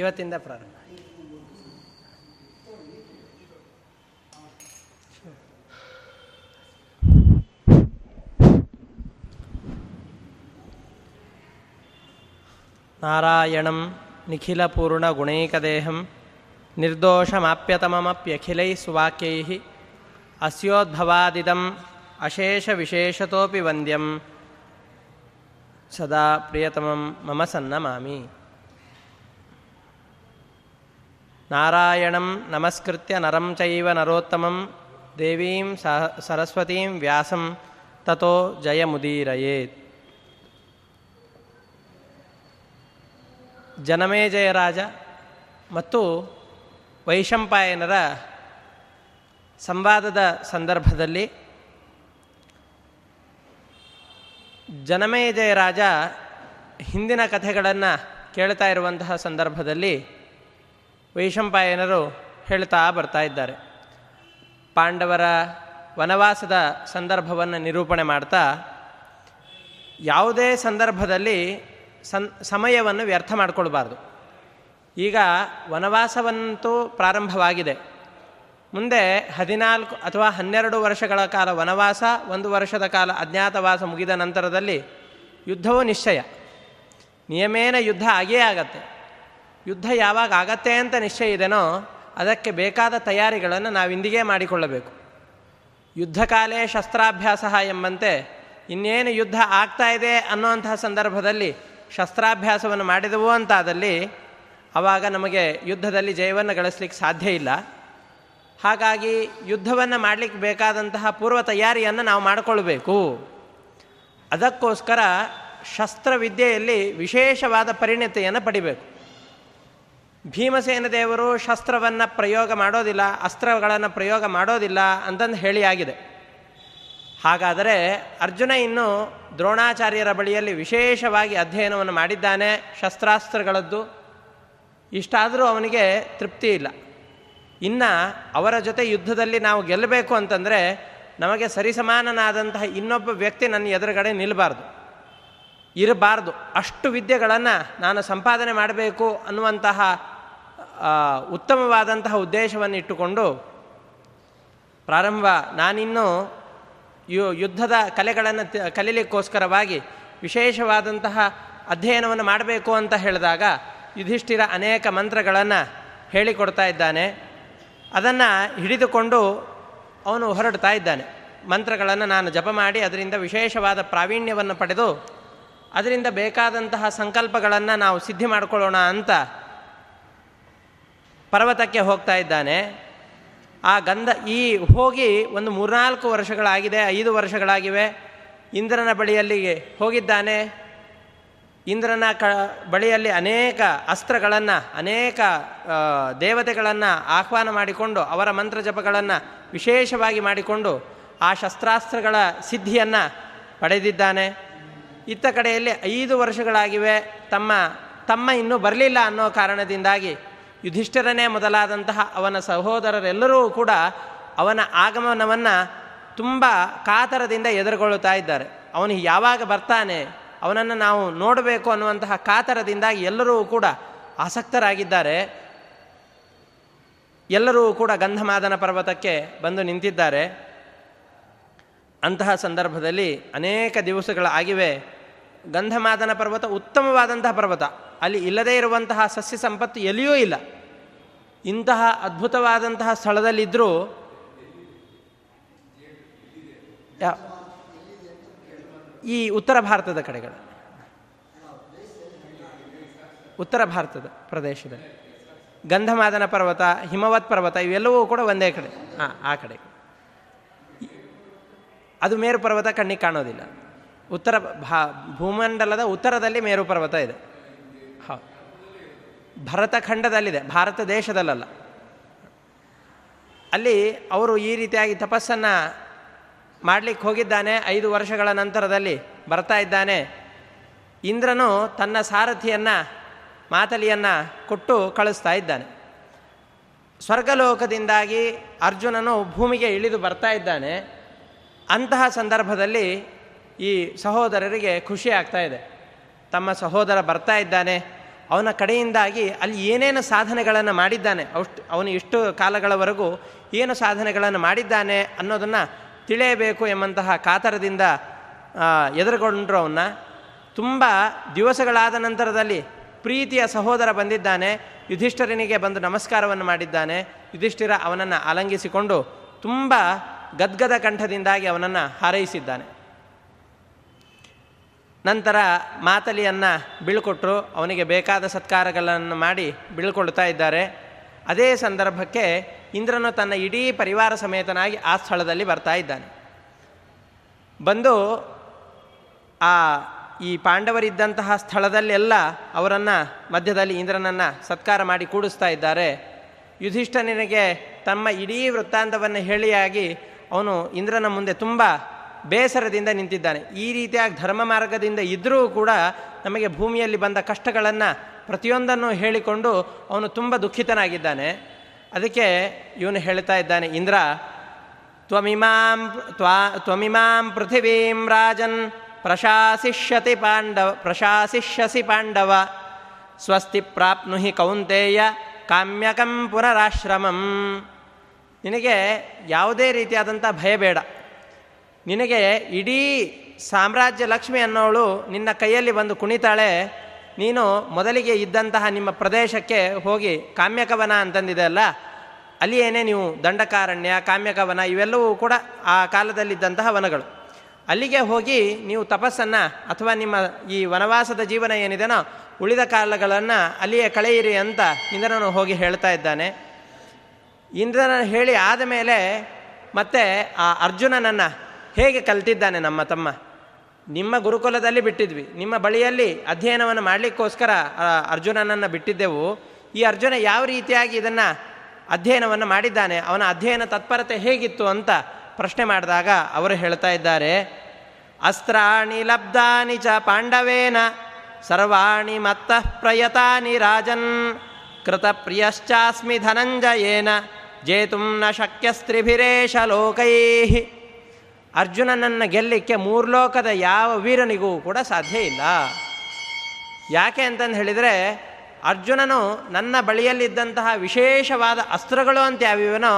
ಇವತ್ತಿಂದ ಪ್ರಾರಂಭ. ನಾರಾಯಣಂ ನಿಖಿಲಪೂರ್ಣಗುಣೈಕದೇಹಂ ನಿರ್ದೋಷಮಾಪ್ಯತಮಮಪ್ಯಖಿಲೈ ಸುವಾಕ್ಯೈಃ ಅಸ್ಯೋದ್ಭವಾದಿದಂ ಅಶೇಷವಿಶೇಷತೋಪಿ ವಂದ್ಯಂ ಸದಾ ಪ್ರಿಯತಮಂ ಮಮ ಸನ್ನಮಾಮಿ. ನಾರಾಯಣಂ ನಮಸ್ಕೃತ್ಯ ನರಂ ಚೈವ ನರೋತ್ತಮಂ ದೇವೀಂ ಸರಸ್ವತೀಂ ವ್ಯಾಸಂ ತತೋ ಜಯಮುದೀರಯೇತ್. ಜನಮೇಜಯ ರಾಜ ಮತ್ತು ವೈಶಂಪಾಯನರ ಸಂವಾದದ ಸಂದರ್ಭದಲ್ಲಿ ಜನಮೇಜಯ ರಾಜ ಹಿಂದಿನ ಕಥೆಗಳನ್ನು ಕೇಳ್ತಾ ಇರುವಂತಹ ಸಂದರ್ಭದಲ್ಲಿ ವೈಶಂಪಾಯನರು ಹೇಳ್ತಾ ಬರ್ತಾ ಇದ್ದಾರೆ. ಪಾಂಡವರ ವನವಾಸದ ಸಂದರ್ಭವನ್ನು ನಿರೂಪಣೆ ಮಾಡ್ತಾ ಯಾವುದೇ ಸಂದರ್ಭದಲ್ಲಿ ಸಮಯವನ್ನು ವ್ಯರ್ಥ ಮಾಡಿಕೊಳ್ಬಾರ್ದು. ಈಗ ವನವಾಸವಂತೂ ಪ್ರಾರಂಭವಾಗಿದೆ. ಮುಂದೆ 14 ಅಥವಾ 12 ವರ್ಷಗಳ ಕಾಲ ವನವಾಸ, 1 ವರ್ಷದ ಕಾಲ ಅಜ್ಞಾತವಾಸ ಮುಗಿದ ನಂತರದಲ್ಲಿ ಯುದ್ಧವೂ ನಿಶ್ಚಯ. ನಿಯಮೇನ ಯುದ್ಧ ಆಗೇ ಆಗತ್ತೆ. ಯುದ್ಧ ಯಾವಾಗ ಆಗತ್ತೆ ಅಂತ ನಿಶ್ಚಯ ಇದೆನೋ ಅದಕ್ಕೆ ಬೇಕಾದ ತಯಾರಿಗಳನ್ನು ನಾವು ಇಂದಿಗೇ ಮಾಡಿಕೊಳ್ಳಬೇಕು. ಯುದ್ಧಕಾಲೇ ಶಸ್ತ್ರಾಭ್ಯಾಸ ಎಂಬಂತೆ ಇನ್ನೇನು ಯುದ್ಧ ಆಗ್ತಾ ಇದೆ ಅನ್ನೋಂತಹ ಸಂದರ್ಭದಲ್ಲಿ ಶಸ್ತ್ರಾಭ್ಯಾಸವನ್ನು ಮಾಡಿದವೋ ಅಂತಾದಲ್ಲಿ ಆವಾಗ ನಮಗೆ ಯುದ್ಧದಲ್ಲಿ ಜಯವನ್ನು ಗಳಿಸಲಿಕ್ಕೆ ಸಾಧ್ಯ ಇಲ್ಲ. ಹಾಗಾಗಿ ಯುದ್ಧವನ್ನು ಮಾಡಲಿಕ್ಕೆ ಬೇಕಾದಂತಹ ಪೂರ್ವ ತಯಾರಿಯನ್ನು ನಾವು ಮಾಡಿಕೊಳ್ಬೇಕು. ಅದಕ್ಕೋಸ್ಕರ ಶಸ್ತ್ರವಿದ್ಯೆಯಲ್ಲಿ ವಿಶೇಷವಾದ ಪರಿಣತಿಯನ್ನು ಪಡಿಬೇಕು. ಭೀಮಸೇನ ದೇವರು ಶಸ್ತ್ರವನ್ನು ಪ್ರಯೋಗ ಮಾಡೋದಿಲ್ಲ, ಅಸ್ತ್ರಗಳನ್ನು ಪ್ರಯೋಗ ಮಾಡೋದಿಲ್ಲ ಅಂತಂದು ಹೇಳಿ ಆಗಿದೆ. ಹಾಗಾದರೆ ಅರ್ಜುನ ಇನ್ನು ದ್ರೋಣಾಚಾರ್ಯರ ಬಳಿಯಲ್ಲಿ ವಿಶೇಷವಾಗಿ ಅಧ್ಯಯನವನ್ನು ಮಾಡಿದ್ದಾನೆ ಶಸ್ತ್ರಾಸ್ತ್ರಗಳದ್ದು. ಇಷ್ಟಾದರೂ ಅವನಿಗೆ ತೃಪ್ತಿ ಇಲ್ಲ. ಇನ್ನು ಅವರ ಜೊತೆ ಯುದ್ಧದಲ್ಲಿ ನಾವು ಗೆಲ್ಲಬೇಕು ಅಂತಂದರೆ ನಮಗೆ ಸರಿಸಮಾನನಾದಂತಹ ಇನ್ನೊಬ್ಬ ವ್ಯಕ್ತಿ ನನ್ನ ಎದುರುಗಡೆ ನಿಲ್ಲಬಾರ್ದು, ಇರಬಾರ್ದು. ಅಷ್ಟು ವಿದ್ಯೆಗಳನ್ನು ನಾನು ಸಂಪಾದನೆ ಮಾಡಬೇಕು ಅನ್ನುವಂತಹ ಉತ್ತಮವಾದಂತಹ ಉದ್ದೇಶವನ್ನು ಇಟ್ಟುಕೊಂಡು ಪ್ರಾರಂಭ ನಾನಿನ್ನೂ ಯುದ್ಧದ ಕಲೆಗಳನ್ನು ಕಲೀಲಿಕ್ಕೋಸ್ಕರವಾಗಿ ವಿಶೇಷವಾದಂತಹ ಅಧ್ಯಯನವನ್ನು ಮಾಡಬೇಕು ಅಂತ ಹೇಳಿದಾಗ ಯುಧಿಷ್ಠಿರ ಅನೇಕ ಮಂತ್ರಗಳನ್ನು ಹೇಳಿಕೊಡ್ತಾ ಇದ್ದಾನೆ. ಅದನ್ನು ಹಿಡಿದುಕೊಂಡು ಅವನು ಹೊರಡ್ತಾ ಇದ್ದಾನೆ. ಮಂತ್ರಗಳನ್ನು ನಾನು ಜಪ ಮಾಡಿ ಅದರಿಂದ ವಿಶೇಷವಾದ ಪ್ರಾವೀಣ್ಯವನ್ನು ಪಡೆದು ಅದರಿಂದ ಬೇಕಾದಂತಹ ಸಂಕಲ್ಪಗಳನ್ನು ನಾವು ಸಿದ್ಧಿ ಮಾಡಿಕೊಳ್ಳೋಣ ಅಂತ ಪರ್ವತಕ್ಕೆ ಹೋಗ್ತಾ ಇದ್ದಾನೆ. ಈ ಹೋಗಿ ಒಂದು 3-4 ವರ್ಷಗಳಾಗಿದೆ, 5 ವರ್ಷಗಳಾಗಿವೆ. ಇಂದ್ರನ ಬಳಿಯಲ್ಲಿ ಹೋಗಿದ್ದಾನೆ. ಇಂದ್ರನ ಬಳಿಯಲ್ಲಿ ಅನೇಕ ಅಸ್ತ್ರಗಳನ್ನು, ಅನೇಕ ದೇವತೆಗಳನ್ನು ಆಹ್ವಾನ ಮಾಡಿಕೊಂಡು ಅವರ ಮಂತ್ರ ಜಪಗಳನ್ನು ವಿಶೇಷವಾಗಿ ಮಾಡಿಕೊಂಡು ಆ ಶಸ್ತ್ರಾಸ್ತ್ರಗಳ ಸಿದ್ಧಿಯನ್ನು ಪಡೆದಿದ್ದಾನೆ. ಇತ್ತ ಕಡೆಯಲ್ಲಿ 5 ವರ್ಷಗಳಾಗಿವೆ. ತಮ್ಮ ಇನ್ನೂ ಬರಲಿಲ್ಲ ಅನ್ನೋ ಕಾರಣದಿಂದಾಗಿ ಯುಧಿಷ್ಠಿರನೇ ಮೊದಲಾದಂತಹ ಅವನ ಸಹೋದರರೆಲ್ಲರೂ ಕೂಡ ಅವನ ಆಗಮನವನ್ನು ತುಂಬ ಕಾತರದಿಂದ ಎದುರುಗೊಳ್ಳುತ್ತಾ ಇದ್ದಾರೆ. ಅವನು ಯಾವಾಗ ಬರ್ತಾನೆ, ಅವನನ್ನು ನಾವು ನೋಡಬೇಕು ಅನ್ನುವಂತಹ ಕಾತರದಿಂದಾಗಿ ಎಲ್ಲರೂ ಕೂಡ ಆಸಕ್ತರಾಗಿದ್ದಾರೆ. ಎಲ್ಲರೂ ಕೂಡ ಗಂಧಮಾದನ ಪರ್ವತಕ್ಕೆ ಬಂದು ನಿಂತಿದ್ದಾರೆ. ಅಂತಹ ಸಂದರ್ಭದಲ್ಲಿ ಅನೇಕ ದಿವಸಗಳಾಗಿವೆ. ಗಂಧಮಾದನ ಪರ್ವತ ಉತ್ತಮವಾದಂತಹ ಪರ್ವತ. ಅಲ್ಲಿ ಇಲ್ಲದೇ ಇರುವಂತಹ ಸಸ್ಯ ಸಂಪತ್ತು ಎಲ್ಲಿಯೂ ಇಲ್ಲ. ಇಂತಹ ಅದ್ಭುತವಾದಂತಹ ಸ್ಥಳದಲ್ಲಿದ್ದರೂ ಈ ಉತ್ತರ ಭಾರತದ ಕಡೆಗಳು, ಉತ್ತರ ಭಾರತದ ಪ್ರದೇಶದಲ್ಲಿ ಗಂಧಮಾದನ ಪರ್ವತ, ಹಿಮವತ್ ಪರ್ವತ ಇವೆಲ್ಲವೂ ಕೂಡ ಒಂದೇ ಕಡೆ. ಆ ಕಡೆ ಅದು ಮೇರು ಪರ್ವತ ಕಣ್ಣಿಗೆ ಕಾಣೋದಿಲ್ಲ. ಉತ್ತರ ಭೂಮಂಡಲದ ಉತ್ತರದಲ್ಲಿ ಮೇರು ಪರ್ವತ ಇದೆ. ಹೌದು, ಭರತಖಂಡದಲ್ಲಿದೆ, ಭಾರತ ದೇಶದಲ್ಲ. ಅಲ್ಲಿ ಅವರು ಈ ರೀತಿಯಾಗಿ ತಪಸ್ಸನ್ನು ಮಾಡಲಿಕ್ಕೆ ಹೋಗಿದ್ದಾನೆ. 5 ವರ್ಷಗಳ ನಂತರದಲ್ಲಿ ಬರ್ತಾ ಇದ್ದಾನೆ. ಇಂದ್ರನು ತನ್ನ ಸಾರಥಿಯನ್ನು, ಮಾತಲಿಯನ್ನು ಕೊಟ್ಟು ಕಳಿಸ್ತಾ ಇದ್ದಾನೆ. ಸ್ವರ್ಗಲೋಕದಿಂದಾಗಿ ಅರ್ಜುನನು ಭೂಮಿಗೆ ಇಳಿದು ಬರ್ತಾ ಇದ್ದಾನೆ. ಅಂತಹ ಸಂದರ್ಭದಲ್ಲಿ ಈ ಸಹೋದರರಿಗೆ ಖುಷಿ ಆಗ್ತಾ ಇದೆ. ತಮ್ಮ ಸಹೋದರ ಬರ್ತಾ ಇದ್ದಾನೆ, ಅವನ ಕಡೆಯಿಂದಾಗಿ ಅಲ್ಲಿ ಏನೇನು ಸಾಧನೆಗಳನ್ನು ಮಾಡಿದ್ದಾನೆ, ಅವನು ಇಷ್ಟು ಕಾಲಗಳವರೆಗೂ ಏನು ಸಾಧನೆಗಳನ್ನು ಮಾಡಿದ್ದಾನೆ ಅನ್ನೋದನ್ನು ತಿಳಿಯಬೇಕು ಎಂಬಂತಹ ಕಾತರದಿಂದ ಎದುರುಗೊಂಡರು ಅವನ್ನ. ತುಂಬ ದಿವಸಗಳಾದ ನಂತರದಲ್ಲಿ ಪ್ರೀತಿಯ ಸಹೋದರ ಬಂದಿದ್ದಾನೆ, ಯುಧಿಷ್ಠಿರನಿಗೆ ಬಂದು ನಮಸ್ಕಾರವನ್ನು ಮಾಡಿದ್ದಾನೆ. ಯುಧಿಷ್ಠಿರ ಅವನನ್ನು ಆಲಂಗಿಸಿಕೊಂಡು ತುಂಬ ಗದ್ಗದ ಕಂಠದಿಂದಾಗಿ ಅವನನ್ನು ಹಾರೈಸಿದ್ದಾನೆ. ನಂತರ ಮಾತಲಿಯನ್ನು ಬೀಳ್ಕೊಟ್ಟರು, ಅವನಿಗೆ ಬೇಕಾದ ಸತ್ಕಾರಗಳನ್ನು ಮಾಡಿ ಬೀಳ್ಕೊಳ್ತಾ ಇದ್ದಾರೆ. ಅದೇ ಸಂದರ್ಭಕ್ಕೆ ಇಂದ್ರನು ತನ್ನ ಇಡೀ ಪರಿವಾರ ಸಮೇತನಾಗಿ ಆ ಸ್ಥಳದಲ್ಲಿ ಬರ್ತಾ ಇದ್ದಾನೆ. ಬಂದು ಈ ಪಾಂಡವರಿದ್ದಂತಹ ಸ್ಥಳದಲ್ಲೆಲ್ಲ ಅವರನ್ನು ಮಧ್ಯದಲ್ಲಿ ಇಂದ್ರನನ್ನು ಸತ್ಕಾರ ಮಾಡಿ ಕೂಡಿಸ್ತಾ ಇದ್ದಾರೆ. ಯುಧಿಷ್ಠನಿಗೆ ತಮ್ಮ ಇಡೀ ವೃತ್ತಾಂತವನ್ನು ಹೇಳಿಯಾಗಿ ಅವನು ಇಂದ್ರನ ಮುಂದೆ ತುಂಬ ಬೇಸರದಿಂದ ನಿಂತಿದ್ದಾನೆ. ಈ ರೀತಿಯಾಗಿ ಧರ್ಮ ಮಾರ್ಗದಿಂದ ಇದ್ದರೂ ಕೂಡ ನಮಗೆ ಭೂಮಿಯಲ್ಲಿ ಬಂದ ಕಷ್ಟಗಳನ್ನು ಪ್ರತಿಯೊಂದನ್ನು ಹೇಳಿಕೊಂಡು ಅವನು ತುಂಬ ದುಃಖಿತನಾಗಿದ್ದಾನೆ. ಅದಕ್ಕೆ ಇವನು ಹೇಳ್ತಾ ಇದ್ದಾನೆ, ಇಂದ್ರ ತ್ವಮಿಮಾಂ ಪೃಥಿವೀಂ ರಾಜನ್ ಪ್ರಶಾಸಿಷ್ಯಸಿ ಪಾಂಡವ ಸ್ವಸ್ತಿ ಪ್ರಾಪ್ನುಹಿ ಕೌಂತೇಯ ಕಾಮ್ಯಕಂ ಪುನರಾಶ್ರಮಂ. ನಿನಗೆ ಯಾವುದೇ ರೀತಿಯಾದಂಥ ಭಯ ಬೇಡ, ನಿನಗೆ ಇಡೀ ಸಾಮ್ರಾಜ್ಯ ಲಕ್ಷ್ಮಿ ಅನ್ನೋಳು ನಿನ್ನ ಕೈಯಲ್ಲಿ ಬಂದು ಕುಣಿತಾಳೆ. ನೀನು ಮೊದಲಿಗೆ ಇದ್ದಂತಹ ನಿಮ್ಮ ಪ್ರದೇಶಕ್ಕೆ ಹೋಗಿ, ಕಾಮ್ಯಕವನ ಅಂತಂದಿದೆಯಲ್ಲ, ಅಲ್ಲಿ ಏನೇ ನೀವು ದಂಡಕಾರಣ್ಯ, ಕಾಮ್ಯಕವನ ಇವೆಲ್ಲವೂ ಕೂಡ ಆ ಕಾಲದಲ್ಲಿದ್ದಂತಹ ವನಗಳು, ಅಲ್ಲಿಗೆ ಹೋಗಿ ನೀವು ತಪಸ್ಸನ್ನು ಅಥವಾ ನಿಮ್ಮ ಈ ವನವಾಸದ ಜೀವನ ಏನಿದೆನೋ ಉಳಿದ ಕಾಲಗಳನ್ನು ಅಲ್ಲಿಯೇ ಕಳೆಯಿರಿ ಅಂತ ಇಂದ್ರನು ಹೋಗಿ ಹೇಳ್ತಾ ಇದ್ದಾನೆ. ಇಂದ್ರನ ಹೇಳಿ ಆದಮೇಲೆ ಮತ್ತೆ ಆ ಅರ್ಜುನನನ್ನು ಹೇಗೆ ಕಲ್ತಿದ್ದಾನೆ ನಮ್ಮ ತಮ್ಮ, ನಿಮ್ಮ ಗುರುಕುಲದಲ್ಲಿ ಬಿಟ್ಟಿದ್ವಿ, ನಿಮ್ಮ ಬಳಿಯಲ್ಲಿ ಅಧ್ಯಯನವನ್ನು ಮಾಡಲಿಕ್ಕೋಸ್ಕರ ಅರ್ಜುನನನ್ನು ಬಿಟ್ಟಿದ್ದೆವು. ಈ ಅರ್ಜುನ ಯಾವ ರೀತಿಯಾಗಿ ಇದನ್ನು ಅಧ್ಯಯನವನ್ನು ಮಾಡಿದ್ದಾನೆ, ಅವನ ಅಧ್ಯಯನ ತತ್ಪರತೆ ಹೇಗಿತ್ತು ಅಂತ ಪ್ರಶ್ನೆ ಮಾಡಿದಾಗ ಅವರು ಹೇಳ್ತಾ ಇದ್ದಾರೆ, ಅಸ್ತ್ರಾಣಿ ಲಬ್ಧಾನಿ ಚ ಪಾಂಡವೇನ ಸರ್ವಾಣಿ ಮತ್ತಃ ಪ್ರಯತಾನಿ ರಾಜನ್ ಕೃತಪ್ರಿಯಶ್ಚಾಸ್ಮಿ ಧನಂಜಯೇನ ಜೇತುಂ ನ ಶಕ್ಯಸ್ತ್ರಿಭಿರೇಷ ಲೋಕೈ. ಅರ್ಜುನನನ್ನು ಗೆಲ್ಲಕ್ಕೆ ಮೂರ್ಲೋಕದ ಯಾವ ವೀರನಿಗೂ ಕೂಡ ಸಾಧ್ಯ ಇಲ್ಲ. ಯಾಕೆ ಅಂತಂದು ಹೇಳಿದರೆ, ಅರ್ಜುನನು ನನ್ನ ಬಳಿಯಲ್ಲಿದ್ದಂತಹ ವಿಶೇಷವಾದ ಅಸ್ತ್ರಗಳು ಅಂತ ಯಾವ್ಯಾವೇನೋ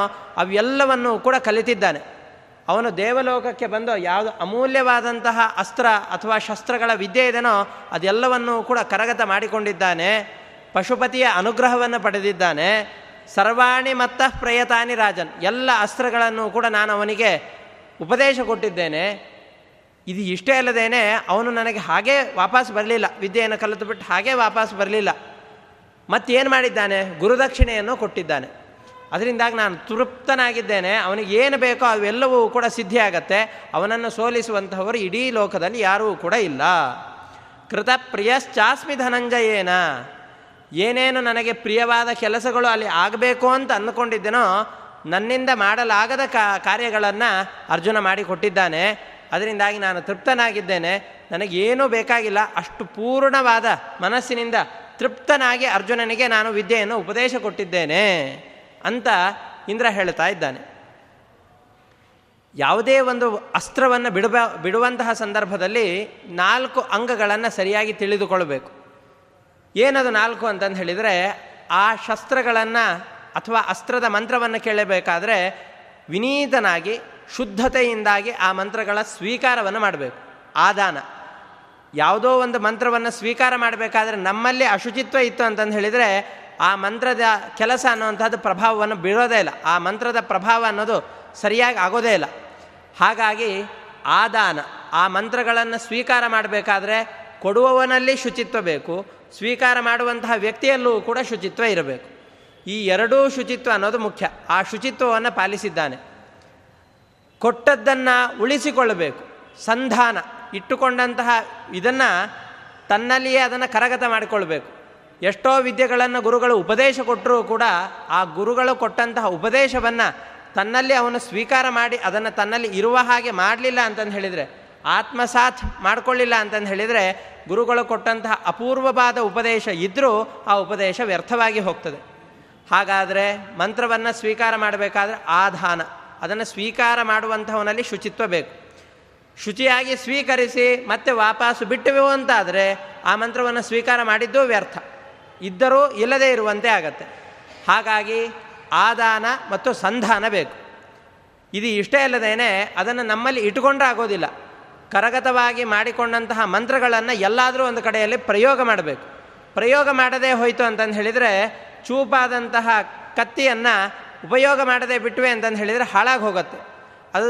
ಅವೆಲ್ಲವನ್ನು ಕೂಡ ಕಲಿತಿದ್ದಾನೆ. ಅವನು ದೇವಲೋಕಕ್ಕೆ ಬಂದು ಯಾವುದು ಅಮೂಲ್ಯವಾದಂತಹ ಅಸ್ತ್ರ ಅಥವಾ ಶಸ್ತ್ರಗಳ ವಿದ್ಯೆ ಇದೆನೋ ಅದೆಲ್ಲವನ್ನೂ ಕೂಡ ಕರಗತ ಮಾಡಿಕೊಂಡಿದ್ದಾನೆ. ಪಶುಪತಿಯ ಅನುಗ್ರಹವನ್ನು ಪಡೆದಿದ್ದಾನೆ. ಸರ್ವಾಣಿ ಮತ್ತಃ ಪ್ರಯತಾನಿ ರಾಜನ್, ಎಲ್ಲ ಅಸ್ತ್ರಗಳನ್ನು ಕೂಡ ನಾನು ಅವನಿಗೆ ಉಪದೇಶ ಕೊಟ್ಟಿದ್ದೇನೆ. ಇದು ಇಷ್ಟೇ ಅಲ್ಲದೇನೆ, ಅವನು ನನಗೆ ಹಾಗೇ ವಾಪಸ್ ಬರಲಿಲ್ಲ, ವಿದ್ಯೆಯನ್ನು ಕಲಿತು ಬಿಟ್ಟು ಹಾಗೇ ವಾಪಸ್ ಬರಲಿಲ್ಲ. ಮತ್ತೇನು ಮಾಡಿದ್ದಾನೆ, ಗುರುದಕ್ಷಿಣೆಯನ್ನು ಕೊಟ್ಟಿದ್ದಾನೆ. ಅದರಿಂದಾಗಿ ನಾನು ತೃಪ್ತನಾಗಿದ್ದೇನೆ. ಅವನಿಗೆ ಏನು ಬೇಕೋ ಅವೆಲ್ಲವೂ ಕೂಡ ಸಿದ್ಧಿಯಾಗತ್ತೆ. ಅವನನ್ನು ಸೋಲಿಸುವಂತಹವರು ಇಡೀ ಲೋಕದಲ್ಲಿ ಯಾರೂ ಕೂಡ ಇಲ್ಲ. ಕೃತ ಪ್ರಿಯಶ್ಚಾಸ್ಮಿ ಧನಂಜಯೇನ, ಏನೇನು ನನಗೆ ಪ್ರಿಯವಾದ ಕೆಲಸಗಳು ಅಲ್ಲಿ ಆಗಬೇಕು ಅಂತ ಅಂದ್ಕೊಂಡಿದ್ದೇನೋ ನನ್ನಿಂದ ಮಾಡಲಾಗದ ಕಾರ್ಯಗಳನ್ನು ಅರ್ಜುನ ಮಾಡಿಕೊಟ್ಟಿದ್ದಾನೆ. ಅದರಿಂದಾಗಿ ನಾನು ತೃಪ್ತನಾಗಿದ್ದೇನೆ, ನನಗೇನೂ ಬೇಕಾಗಿಲ್ಲ. ಅಷ್ಟು ಪೂರ್ಣವಾದ ಮನಸ್ಸಿನಿಂದ ತೃಪ್ತನಾಗಿ ಅರ್ಜುನನಿಗೆ ನಾನು ವಿದ್ಯೆಯನ್ನು ಉಪದೇಶ ಕೊಟ್ಟಿದ್ದೇನೆ ಅಂತ ಇಂದ್ರ ಹೇಳ್ತಾ ಇದ್ದಾನೆ. ಯಾವುದೇ ಒಂದು ಅಸ್ತ್ರವನ್ನು ಬಿಡುವಂತಹ ಸಂದರ್ಭದಲ್ಲಿ 4 ಅಂಗಗಳನ್ನು ಸರಿಯಾಗಿ ತಿಳಿದುಕೊಳ್ಳಬೇಕು. ಏನದು 4 ಅಂತಂದು ಹೇಳಿದರೆ, ಆ ಶಸ್ತ್ರಗಳನ್ನು ಅಥವಾ ಅಸ್ತ್ರದ ಮಂತ್ರವನ್ನು ಕೇಳಬೇಕಾದ್ರೆ ವಿನೀತನಾಗಿ ಶುದ್ಧತೆಯಿಂದಾಗಿ ಆ ಮಂತ್ರಗಳ ಸ್ವೀಕಾರವನ್ನು ಮಾಡಬೇಕು. ಆದಾನ, ಯಾವುದೋ ಒಂದು ಮಂತ್ರವನ್ನು ಸ್ವೀಕಾರ ಮಾಡಬೇಕಾದ್ರೆ ನಮ್ಮಲ್ಲಿ ಅಶುಚಿತ್ವ ಇತ್ತು ಅಂತಂದು ಹೇಳಿದರೆ ಆ ಮಂತ್ರದ ಕೆಲಸ ಅನ್ನುವಂಥದ್ದು ಪ್ರಭಾವವನ್ನು ಬೀರೋದೇ ಇಲ್ಲ. ಆ ಮಂತ್ರದ ಪ್ರಭಾವ ಅನ್ನೋದು ಸರಿಯಾಗಿ ಆಗೋದೇ ಇಲ್ಲ. ಹಾಗಾಗಿ ಆದಾನ, ಆ ಮಂತ್ರಗಳನ್ನು ಸ್ವೀಕಾರ ಮಾಡಬೇಕಾದ್ರೆ ಕೊಡುವವನಲ್ಲಿ ಶುಚಿತ್ವ ಬೇಕು, ಸ್ವೀಕಾರ ಮಾಡುವಂತಹ ವ್ಯಕ್ತಿಯಲ್ಲೂ ಕೂಡ ಶುಚಿತ್ವ ಇರಬೇಕು. ಈ ಎರಡೂ ಶುಚಿತ್ವ ಅನ್ನೋದು ಮುಖ್ಯ. ಆ ಶುಚಿತ್ವವನ್ನು ಪಾಲಿಸಿದ್ದಾನೆ. ಕೊಟ್ಟದ್ದನ್ನು ಉಳಿಸಿಕೊಳ್ಳಬೇಕು. ಸಂಧಾನ, ಇಟ್ಟುಕೊಂಡಂತಹ ಇದನ್ನು ತನ್ನಲ್ಲಿಯೇ ಅದನ್ನು ಕರಗತ ಮಾಡಿಕೊಳ್ಬೇಕು. ಎಷ್ಟೋ ವಿದ್ಯೆಗಳನ್ನು ಗುರುಗಳು ಉಪದೇಶ ಕೊಟ್ಟರೂ ಕೂಡ ಆ ಗುರುಗಳು ಕೊಟ್ಟಂತಹ ಉಪದೇಶವನ್ನು ತನ್ನಲ್ಲಿ ಅವನು ಸ್ವೀಕಾರ ಮಾಡಿ ಅದನ್ನು ತನ್ನಲ್ಲಿ ಇರುವ ಹಾಗೆ ಮಾಡಲಿಲ್ಲ ಅಂತಂದು ಹೇಳಿದರೆ, ಆತ್ಮಸಾತ್ ಮಾಡಿಕೊಳ್ಳಿಲ್ಲ ಅಂತಂದು ಹೇಳಿದರೆ, ಗುರುಗಳು ಕೊಟ್ಟಂತಹ ಅಪೂರ್ವವಾದ ಉಪದೇಶ ಇದ್ದರೂ ಆ ಉಪದೇಶ ವ್ಯರ್ಥವಾಗಿ ಹೋಗ್ತದೆ. ಹಾಗಾದರೆ ಮಂತ್ರವನ್ನು ಸ್ವೀಕಾರ ಮಾಡಬೇಕಾದ್ರೆ ಆಧಾನ, ಅದನ್ನು ಸ್ವೀಕಾರ ಮಾಡುವಂಥವನಲ್ಲಿ ಶುಚಿತ್ವ ಬೇಕು. ಶುಚಿಯಾಗಿ ಸ್ವೀಕರಿಸಿ ಮತ್ತೆ ವಾಪಸ್ಸು ಬಿಟ್ಟುವೆವು ಅಂತಾದರೆ ಆ ಮಂತ್ರವನ್ನು ಸ್ವೀಕಾರ ಮಾಡಿದ್ದು ವ್ಯರ್ಥ. ಇದ್ದರೂ ಇಲ್ಲದೇ ಇರುವಂತೆ ಆಗತ್ತೆ. ಹಾಗಾಗಿ ಆದಾನ ಮತ್ತು ಸಂಧಾನ ಬೇಕು. ಇದು ಇಷ್ಟೇ ಅಲ್ಲದೇ ಅದನ್ನು ನಮ್ಮಲ್ಲಿ ಇಟ್ಕೊಂಡ್ರೆ ಆಗೋದಿಲ್ಲ. ಕರಗತವಾಗಿ ಮಾಡಿಕೊಂಡಂತಹ ಮಂತ್ರಗಳನ್ನು ಎಲ್ಲಾದರೂ ಒಂದು ಕಡೆಯಲ್ಲಿ ಪ್ರಯೋಗ ಮಾಡಬೇಕು. ಪ್ರಯೋಗ ಮಾಡದೇ ಹೋಯಿತು ಅಂತಂದು ಹೇಳಿದರೆ ಚೂಪಾದಂತಹ ಕತ್ತಿಯನ್ನು ಉಪಯೋಗ ಮಾಡದೆ ಬಿಟ್ವೆ ಅಂತಂದು ಹೇಳಿದರೆ ಹಾಳಾಗಿ ಹೋಗುತ್ತೆ. ಅದು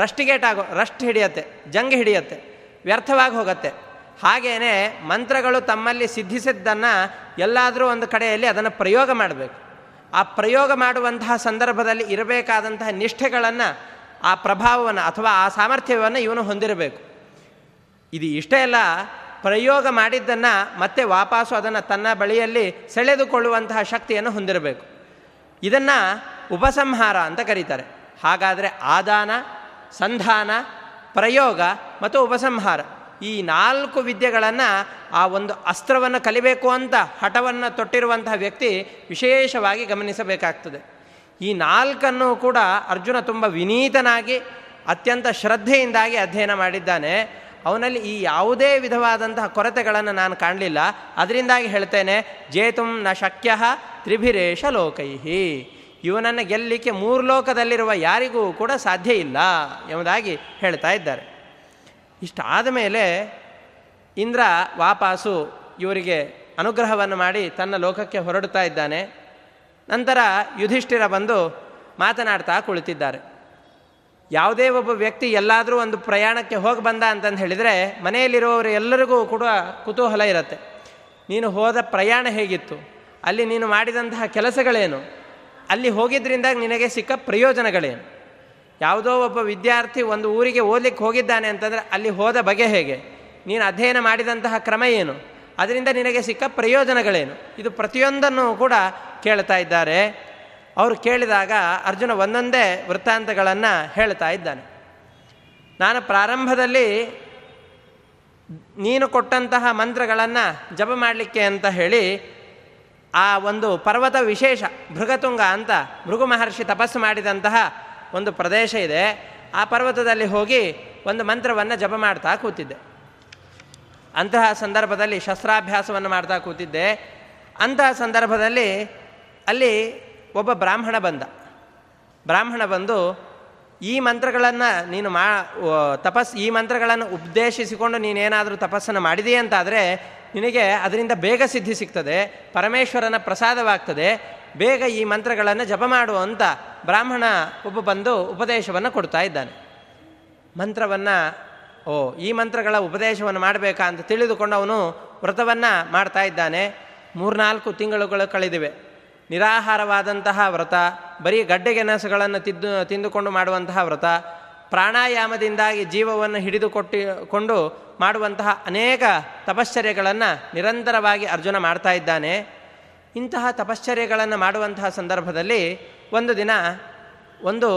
ರಸ್ಟಿಗೇಟ್ ಆಗೋ ರಸ್ಟ್ ಹಿಡಿಯತ್ತೆ, ಜಂಗ್ ಹಿಡಿಯತ್ತೆ, ವ್ಯರ್ಥವಾಗಿ ಹೋಗುತ್ತೆ. ಹಾಗೆಯೇ ಮಂತ್ರಗಳು ತಮ್ಮಲ್ಲಿ ಸಿದ್ಧಿಸಿದ್ದನ್ನು ಎಲ್ಲಾದರೂ ಒಂದು ಕಡೆಯಲ್ಲಿ ಅದನ್ನು ಪ್ರಯೋಗ ಮಾಡಬೇಕು. ಆ ಪ್ರಯೋಗ ಮಾಡುವಂತಹ ಸಂದರ್ಭದಲ್ಲಿ ಇರಬೇಕಾದಂತಹ ನಿಷ್ಠೆಗಳನ್ನು, ಆ ಪ್ರಭಾವವನ್ನು ಅಥವಾ ಆ ಸಾಮರ್ಥ್ಯವನ್ನು ಇವನು ಹೊಂದಿರಬೇಕು. ಇದು ಇಷ್ಟೇ ಅಲ್ಲ, ಪ್ರಯೋಗ ಮಾಡಿದ್ದನ್ನು ಮತ್ತೆ ವಾಪಸ್ಸು ಅದನ್ನು ತನ್ನ ಬಳಿಯಲ್ಲಿ ಸೆಳೆದುಕೊಳ್ಳುವಂತಹ ಶಕ್ತಿಯನ್ನು ಹೊಂದಿರಬೇಕು. ಇದನ್ನು ಉಪಸಂಹಾರ ಅಂತ ಕರೀತಾರೆ. ಹಾಗಾದರೆ ಆದಾನ, ಸಂಧಾನ, ಪ್ರಯೋಗ ಮತ್ತು ಉಪಸಂಹಾರ, ಈ 4 ವಿದ್ಯೆಗಳನ್ನು ಆ ಒಂದು ಅಸ್ತ್ರವನ್ನು ಕಲಿಬೇಕು ಅಂತ ಹಠವನ್ನು ತೊಟ್ಟಿರುವಂತಹ ವ್ಯಕ್ತಿ ವಿಶೇಷವಾಗಿ ಗಮನಿಸಬೇಕಾಗ್ತದೆ. ಈ 4 ಕೂಡ ಅರ್ಜುನ ತುಂಬ ವಿನೀತನಾಗಿ ಅತ್ಯಂತ ಶ್ರದ್ಧೆಯಿಂದಾಗಿ ಅಧ್ಯಯನ ಮಾಡಿದ್ದಾನೆ. ಅವನಲ್ಲಿ ಈ ಯಾವುದೇ ವಿಧವಾದಂತಹ ಕೊರತೆಗಳನ್ನು ನಾನು ಕಾಣಲಿಲ್ಲ. ಅದರಿಂದಾಗಿ ಹೇಳ್ತೇನೆ, ಜೇತುಂ ನ ಶಕ್ಯ ತ್ರಿಭಿರೇಶ ಲೋಕೈಹಿ, ಇವನನ್ನು ಗೆಲ್ಲಲಿಕ್ಕೆ 3 ಲೋಕದಲ್ಲಿರುವ ಯಾರಿಗೂ ಕೂಡ ಸಾಧ್ಯ ಇಲ್ಲ ಎಂಬುದಾಗಿ ಹೇಳ್ತಾ ಇದ್ದಾರೆ. ಇಷ್ಟಾದ ಮೇಲೆ ಇಂದ್ರ ವಾಪಸ್ಸು ಇವರಿಗೆ ಅನುಗ್ರಹವನ್ನು ಮಾಡಿ ತನ್ನ ಲೋಕಕ್ಕೆ ಹೊರಡುತ್ತಾ ಇದ್ದಾನೆ. ನಂತರ ಯುಧಿಷ್ಠಿರ ಬಂದು ಮಾತನಾಡ್ತಾ ಕುಳಿತಿದ್ದಾರೆ. ಯಾವುದೇ ಒಬ್ಬ ವ್ಯಕ್ತಿ ಎಲ್ಲಾದರೂ ಒಂದು ಪ್ರಯಾಣಕ್ಕೆ ಹೋಗಿ ಬಂದ ಅಂತಂದು ಹೇಳಿದರೆ ಮನೆಯಲ್ಲಿರೋರು ಎಲ್ಲರಿಗೂ ಕೂಡ ಕುತೂಹಲ ಇರುತ್ತೆ. ನೀನು ಹೋದ ಪ್ರಯಾಣ ಹೇಗಿತ್ತು, ಅಲ್ಲಿ ನೀನು ಮಾಡಿದಂತಹ ಕೆಲಸಗಳೇನು, ಅಲ್ಲಿ ಹೋಗಿದ್ದರಿಂದ ನಿನಗೆ ಸಿಕ್ಕ ಪ್ರಯೋಜನಗಳೇನು, ಯಾವುದೋ ಒಬ್ಬ ವಿದ್ಯಾರ್ಥಿ ಒಂದು ಊರಿಗೆ ಓದಲಿಕ್ಕೆ ಹೋಗಿದ್ದಾನೆ ಅಂತಂದರೆ ಅಲ್ಲಿ ಹೋದ ಬಗೆ ಹೇಗೆ, ನೀನು ಅಧ್ಯಯನ ಮಾಡಿದಂತಹ ಕ್ರಮ ಏನು, ಅದರಿಂದ ನಿನಗೆ ಸಿಕ್ಕ ಪ್ರಯೋಜನಗಳೇನು, ಇದು ಪ್ರತಿಯೊಂದನ್ನು ಕೂಡ ಕೇಳ್ತಾ ಇದ್ದಾರೆ. ಅವರು ಕೇಳಿದಾಗ ಅರ್ಜುನ ಒಂದೊಂದೇ ವೃತ್ತಾಂತಗಳನ್ನು ಹೇಳ್ತಾ ಇದ್ದಾನೆ. ನಾನು ಪ್ರಾರಂಭದಲ್ಲಿ ನೀನು ಕೊಟ್ಟಂತಹ ಮಂತ್ರಗಳನ್ನು ಜಪ ಮಾಡಲಿಕ್ಕೆ ಅಂತ ಹೇಳಿ ಆ ಒಂದು ಪರ್ವತ ವಿಶೇಷ ಭೃಗತುಂಗ ಅಂತ ಭೃಗು ಮಹರ್ಷಿ ತಪಸ್ಸು ಮಾಡಿದಂತಹ ಒಂದು ಪ್ರದೇಶ ಇದೆ. ಆ ಪರ್ವತದಲ್ಲಿ ಹೋಗಿ ಒಂದು ಮಂತ್ರವನ್ನು ಜಪ ಮಾಡ್ತಾ ಕೂತಿದ್ದೆ. ಅಂತಹ ಸಂದರ್ಭದಲ್ಲಿ ಶಸ್ತ್ರಾಭ್ಯಾಸವನ್ನು ಮಾಡ್ತಾ ಕೂತಿದ್ದೆ. ಅಂತಹ ಸಂದರ್ಭದಲ್ಲಿ ಅಲ್ಲಿ ಒಬ್ಬ ಬ್ರಾಹ್ಮಣ ಬಂದ. ಬ್ರಾಹ್ಮಣ ಬಂದು ಈ ಮಂತ್ರಗಳನ್ನು ನೀನು ಈ ಮಂತ್ರಗಳನ್ನು ಉಪದೇಶಿಸಿಕೊಂಡು ನೀನೇನಾದರೂ ತಪಸ್ಸನ್ನು ಮಾಡಿದೀಯ ಅಂತಾದರೆ ನಿನಗೆ ಅದರಿಂದ ಬೇಗ ಸಿದ್ಧಿ ಸಿಗ್ತದೆ, ಪರಮೇಶ್ವರನ ಪ್ರಸಾದವಾಗ್ತದೆ, ಬೇಗ ಈ ಮಂತ್ರಗಳನ್ನು ಜಪ ಮಾಡು ಅಂತ ಬ್ರಾಹ್ಮಣ ಒಬ್ಬ ಬಂದು ಉಪದೇಶವನ್ನು ಕೊಡ್ತಾ ಇದ್ದಾನೆ. ಮಂತ್ರವನ್ನು ಈ ಮಂತ್ರಗಳ ಉಪದೇಶವನ್ನು ಮಾಡಬೇಕಾ ಅಂತ ತಿಳಿದುಕೊಂಡು ಅವನು ವ್ರತವನ್ನು ಮಾಡ್ತಾ ಇದ್ದಾನೆ. 3-4 ತಿಂಗಳುಗಳು ಕಳೆದಿವೆ. ನಿರಾಹಾರವಾದಂತಹ ವ್ರತ, ಬರೀ ಗಡ್ಡೆ ಗೆಣಸುಗಳನ್ನು ತಿಂದುಕೊಂಡು ಮಾಡುವಂತಹ ವ್ರತ, ಪ್ರಾಣಾಯಾಮದಿಂದಾಗಿ ಜೀವವನ್ನು ಹಿಡಿದುಕೊಂಡು ಮಾಡುವಂತಹ ಅನೇಕ ತಪಶ್ಚರ್ಯಗಳನ್ನು ನಿರಂತರವಾಗಿ ಅರ್ಜುನ ಮಾಡ್ತಾ ಇದ್ದಾನೆ. ಇಂತಹ ತಪಶ್ಚರ್ಯಗಳನ್ನು ಮಾಡುವಂತಹ ಸಂದರ್ಭದಲ್ಲಿ ಒಂದು ದಿನ ಒಂದು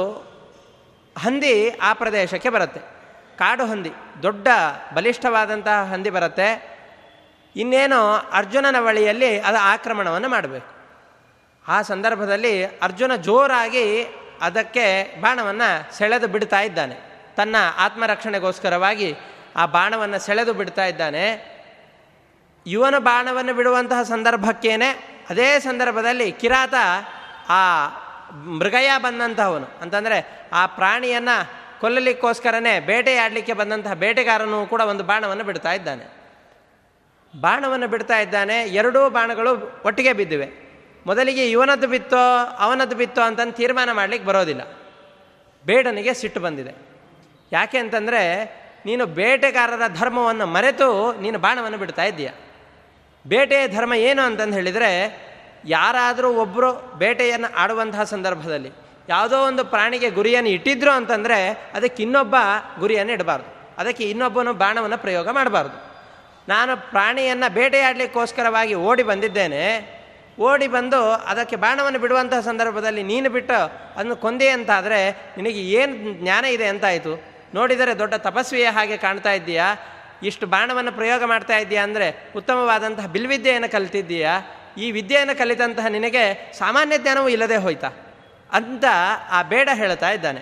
ಹಂದಿ ಆ ಪ್ರದೇಶಕ್ಕೆ ಬರುತ್ತೆ. ಕಾಡು ಹಂದಿ, ದೊಡ್ಡ ಬಲಿಷ್ಠವಾದಂತಹ ಹಂದಿ ಬರುತ್ತೆ. ಇನ್ನೇನು ಅರ್ಜುನನ ಬಳಿಯಲ್ಲಿ ಅದು ಆಕ್ರಮಣವನ್ನು ಮಾಡಬೇಕು. ಆ ಸಂದರ್ಭದಲ್ಲಿ ಅರ್ಜುನ ಜೋರಾಗಿ ಅದಕ್ಕೆ ಬಾಣವನ್ನು ಸೆಳೆದು ಬಿಡ್ತಾ ಇದ್ದಾನೆ. ತನ್ನ ಆತ್ಮರಕ್ಷಣೆಗೋಸ್ಕರವಾಗಿ ಆ ಬಾಣವನ್ನು ಸೆಳೆದು ಬಿಡ್ತಾ ಇದ್ದಾನೆ. ಇವನು ಬಾಣವನ್ನು ಬಿಡುವಂತಹ ಸಂದರ್ಭಕ್ಕೇನೆ ಅದೇ ಸಂದರ್ಭದಲ್ಲಿ ಕಿರಾತ, ಆ ಮೃಗಯ ಬಂದಂತಹವನು ಅಂತಂದರೆ ಆ ಪ್ರಾಣಿಯನ್ನು ಕೊಲ್ಲಲಿಕ್ಕೋಸ್ಕರನೇ ಬೇಟೆಯಾಡಲಿಕ್ಕೆ ಬಂದಂತಹ ಬೇಟೆಗಾರನೂ ಕೂಡ ಒಂದು ಬಾಣವನ್ನು ಬಿಡ್ತಾ ಇದ್ದಾನೆ. ಎರಡೂ ಬಾಣಗಳು ಒಟ್ಟಿಗೆ ಬಿದ್ದಿವೆ. ಮೊದಲಿಗೆ ಇವನದ್ದು ಬಿತ್ತೋ ಅವನದ್ದು ಬಿತ್ತೋ ಅಂತಂದು ತೀರ್ಮಾನ ಮಾಡಲಿಕ್ಕೆ ಬರೋದಿಲ್ಲ. ಬೇಡನಿಗೆ ಸಿಟ್ಟು ಬಂದಿದೆ. ಯಾಕೆ ಅಂತಂದರೆ ನೀನು ಬೇಟೆಗಾರರ ಧರ್ಮವನ್ನು ಮರೆತು ನೀನು ಬಾಣವನ್ನು ಬಿಡ್ತಾ ಇದ್ದೀಯ. ಬೇಟೆಯ ಧರ್ಮ ಏನು ಅಂತಂದು ಹೇಳಿದರೆ, ಯಾರಾದರೂ ಒಬ್ಬರು ಬೇಟೆಯನ್ನು ಆಡುವಂತಹ ಸಂದರ್ಭದಲ್ಲಿ ಯಾವುದೋ ಒಂದು ಪ್ರಾಣಿಗೆ ಗುರಿಯನ್ನು ಇಟ್ಟಿದ್ರು ಅಂತಂದರೆ ಅದಕ್ಕೆ ಇನ್ನೊಬ್ಬ ಗುರಿಯನ್ನು ಇಡಬಾರ್ದು, ಅದಕ್ಕೆ ಇನ್ನೊಬ್ಬನು ಬಾಣವನ್ನು ಪ್ರಯೋಗ ಮಾಡಬಾರ್ದು. ನಾನು ಪ್ರಾಣಿಯನ್ನು ಬೇಟೆಯಾಡಲಿಕ್ಕೋಸ್ಕರವಾಗಿ ಓಡಿ ಬಂದು ಅದಕ್ಕೆ ಬಾಣವನ್ನು ಬಿಡುವಂತಹ ಸಂದರ್ಭದಲ್ಲಿ ನೀನು ಬಿಟ್ಟು ಅದನ್ನು ಕೊಂದೆ ಅಂತಾದರೆ ನಿನಗೆ ಏನು ಜ್ಞಾನ ಇದೆ ಅಂತಾಯಿತು. ನೋಡಿದರೆ ದೊಡ್ಡ ತಪಸ್ವಿಯ ಹಾಗೆ ಕಾಣ್ತಾ ಇದ್ದೀಯಾ, ಇಷ್ಟು ಬಾಣವನ್ನು ಪ್ರಯೋಗ ಮಾಡ್ತಾ ಇದ್ದೀಯಾ ಅಂದರೆ ಉತ್ತಮವಾದಂತಹ ಬಿಲ್ವಿದ್ಯೆಯನ್ನು ಕಲಿತಿದ್ದೀಯಾ, ಈ ವಿದ್ಯೆಯನ್ನು ಕಲಿತಂತಹ ನಿನಗೆ ಸಾಮಾನ್ಯ ಜ್ಞಾನವೂ ಇಲ್ಲದೆ ಹೋಯ್ತಾ ಅಂತ ಆ ಬೇಡ ಹೇಳ್ತಾ ಇದ್ದಾನೆ.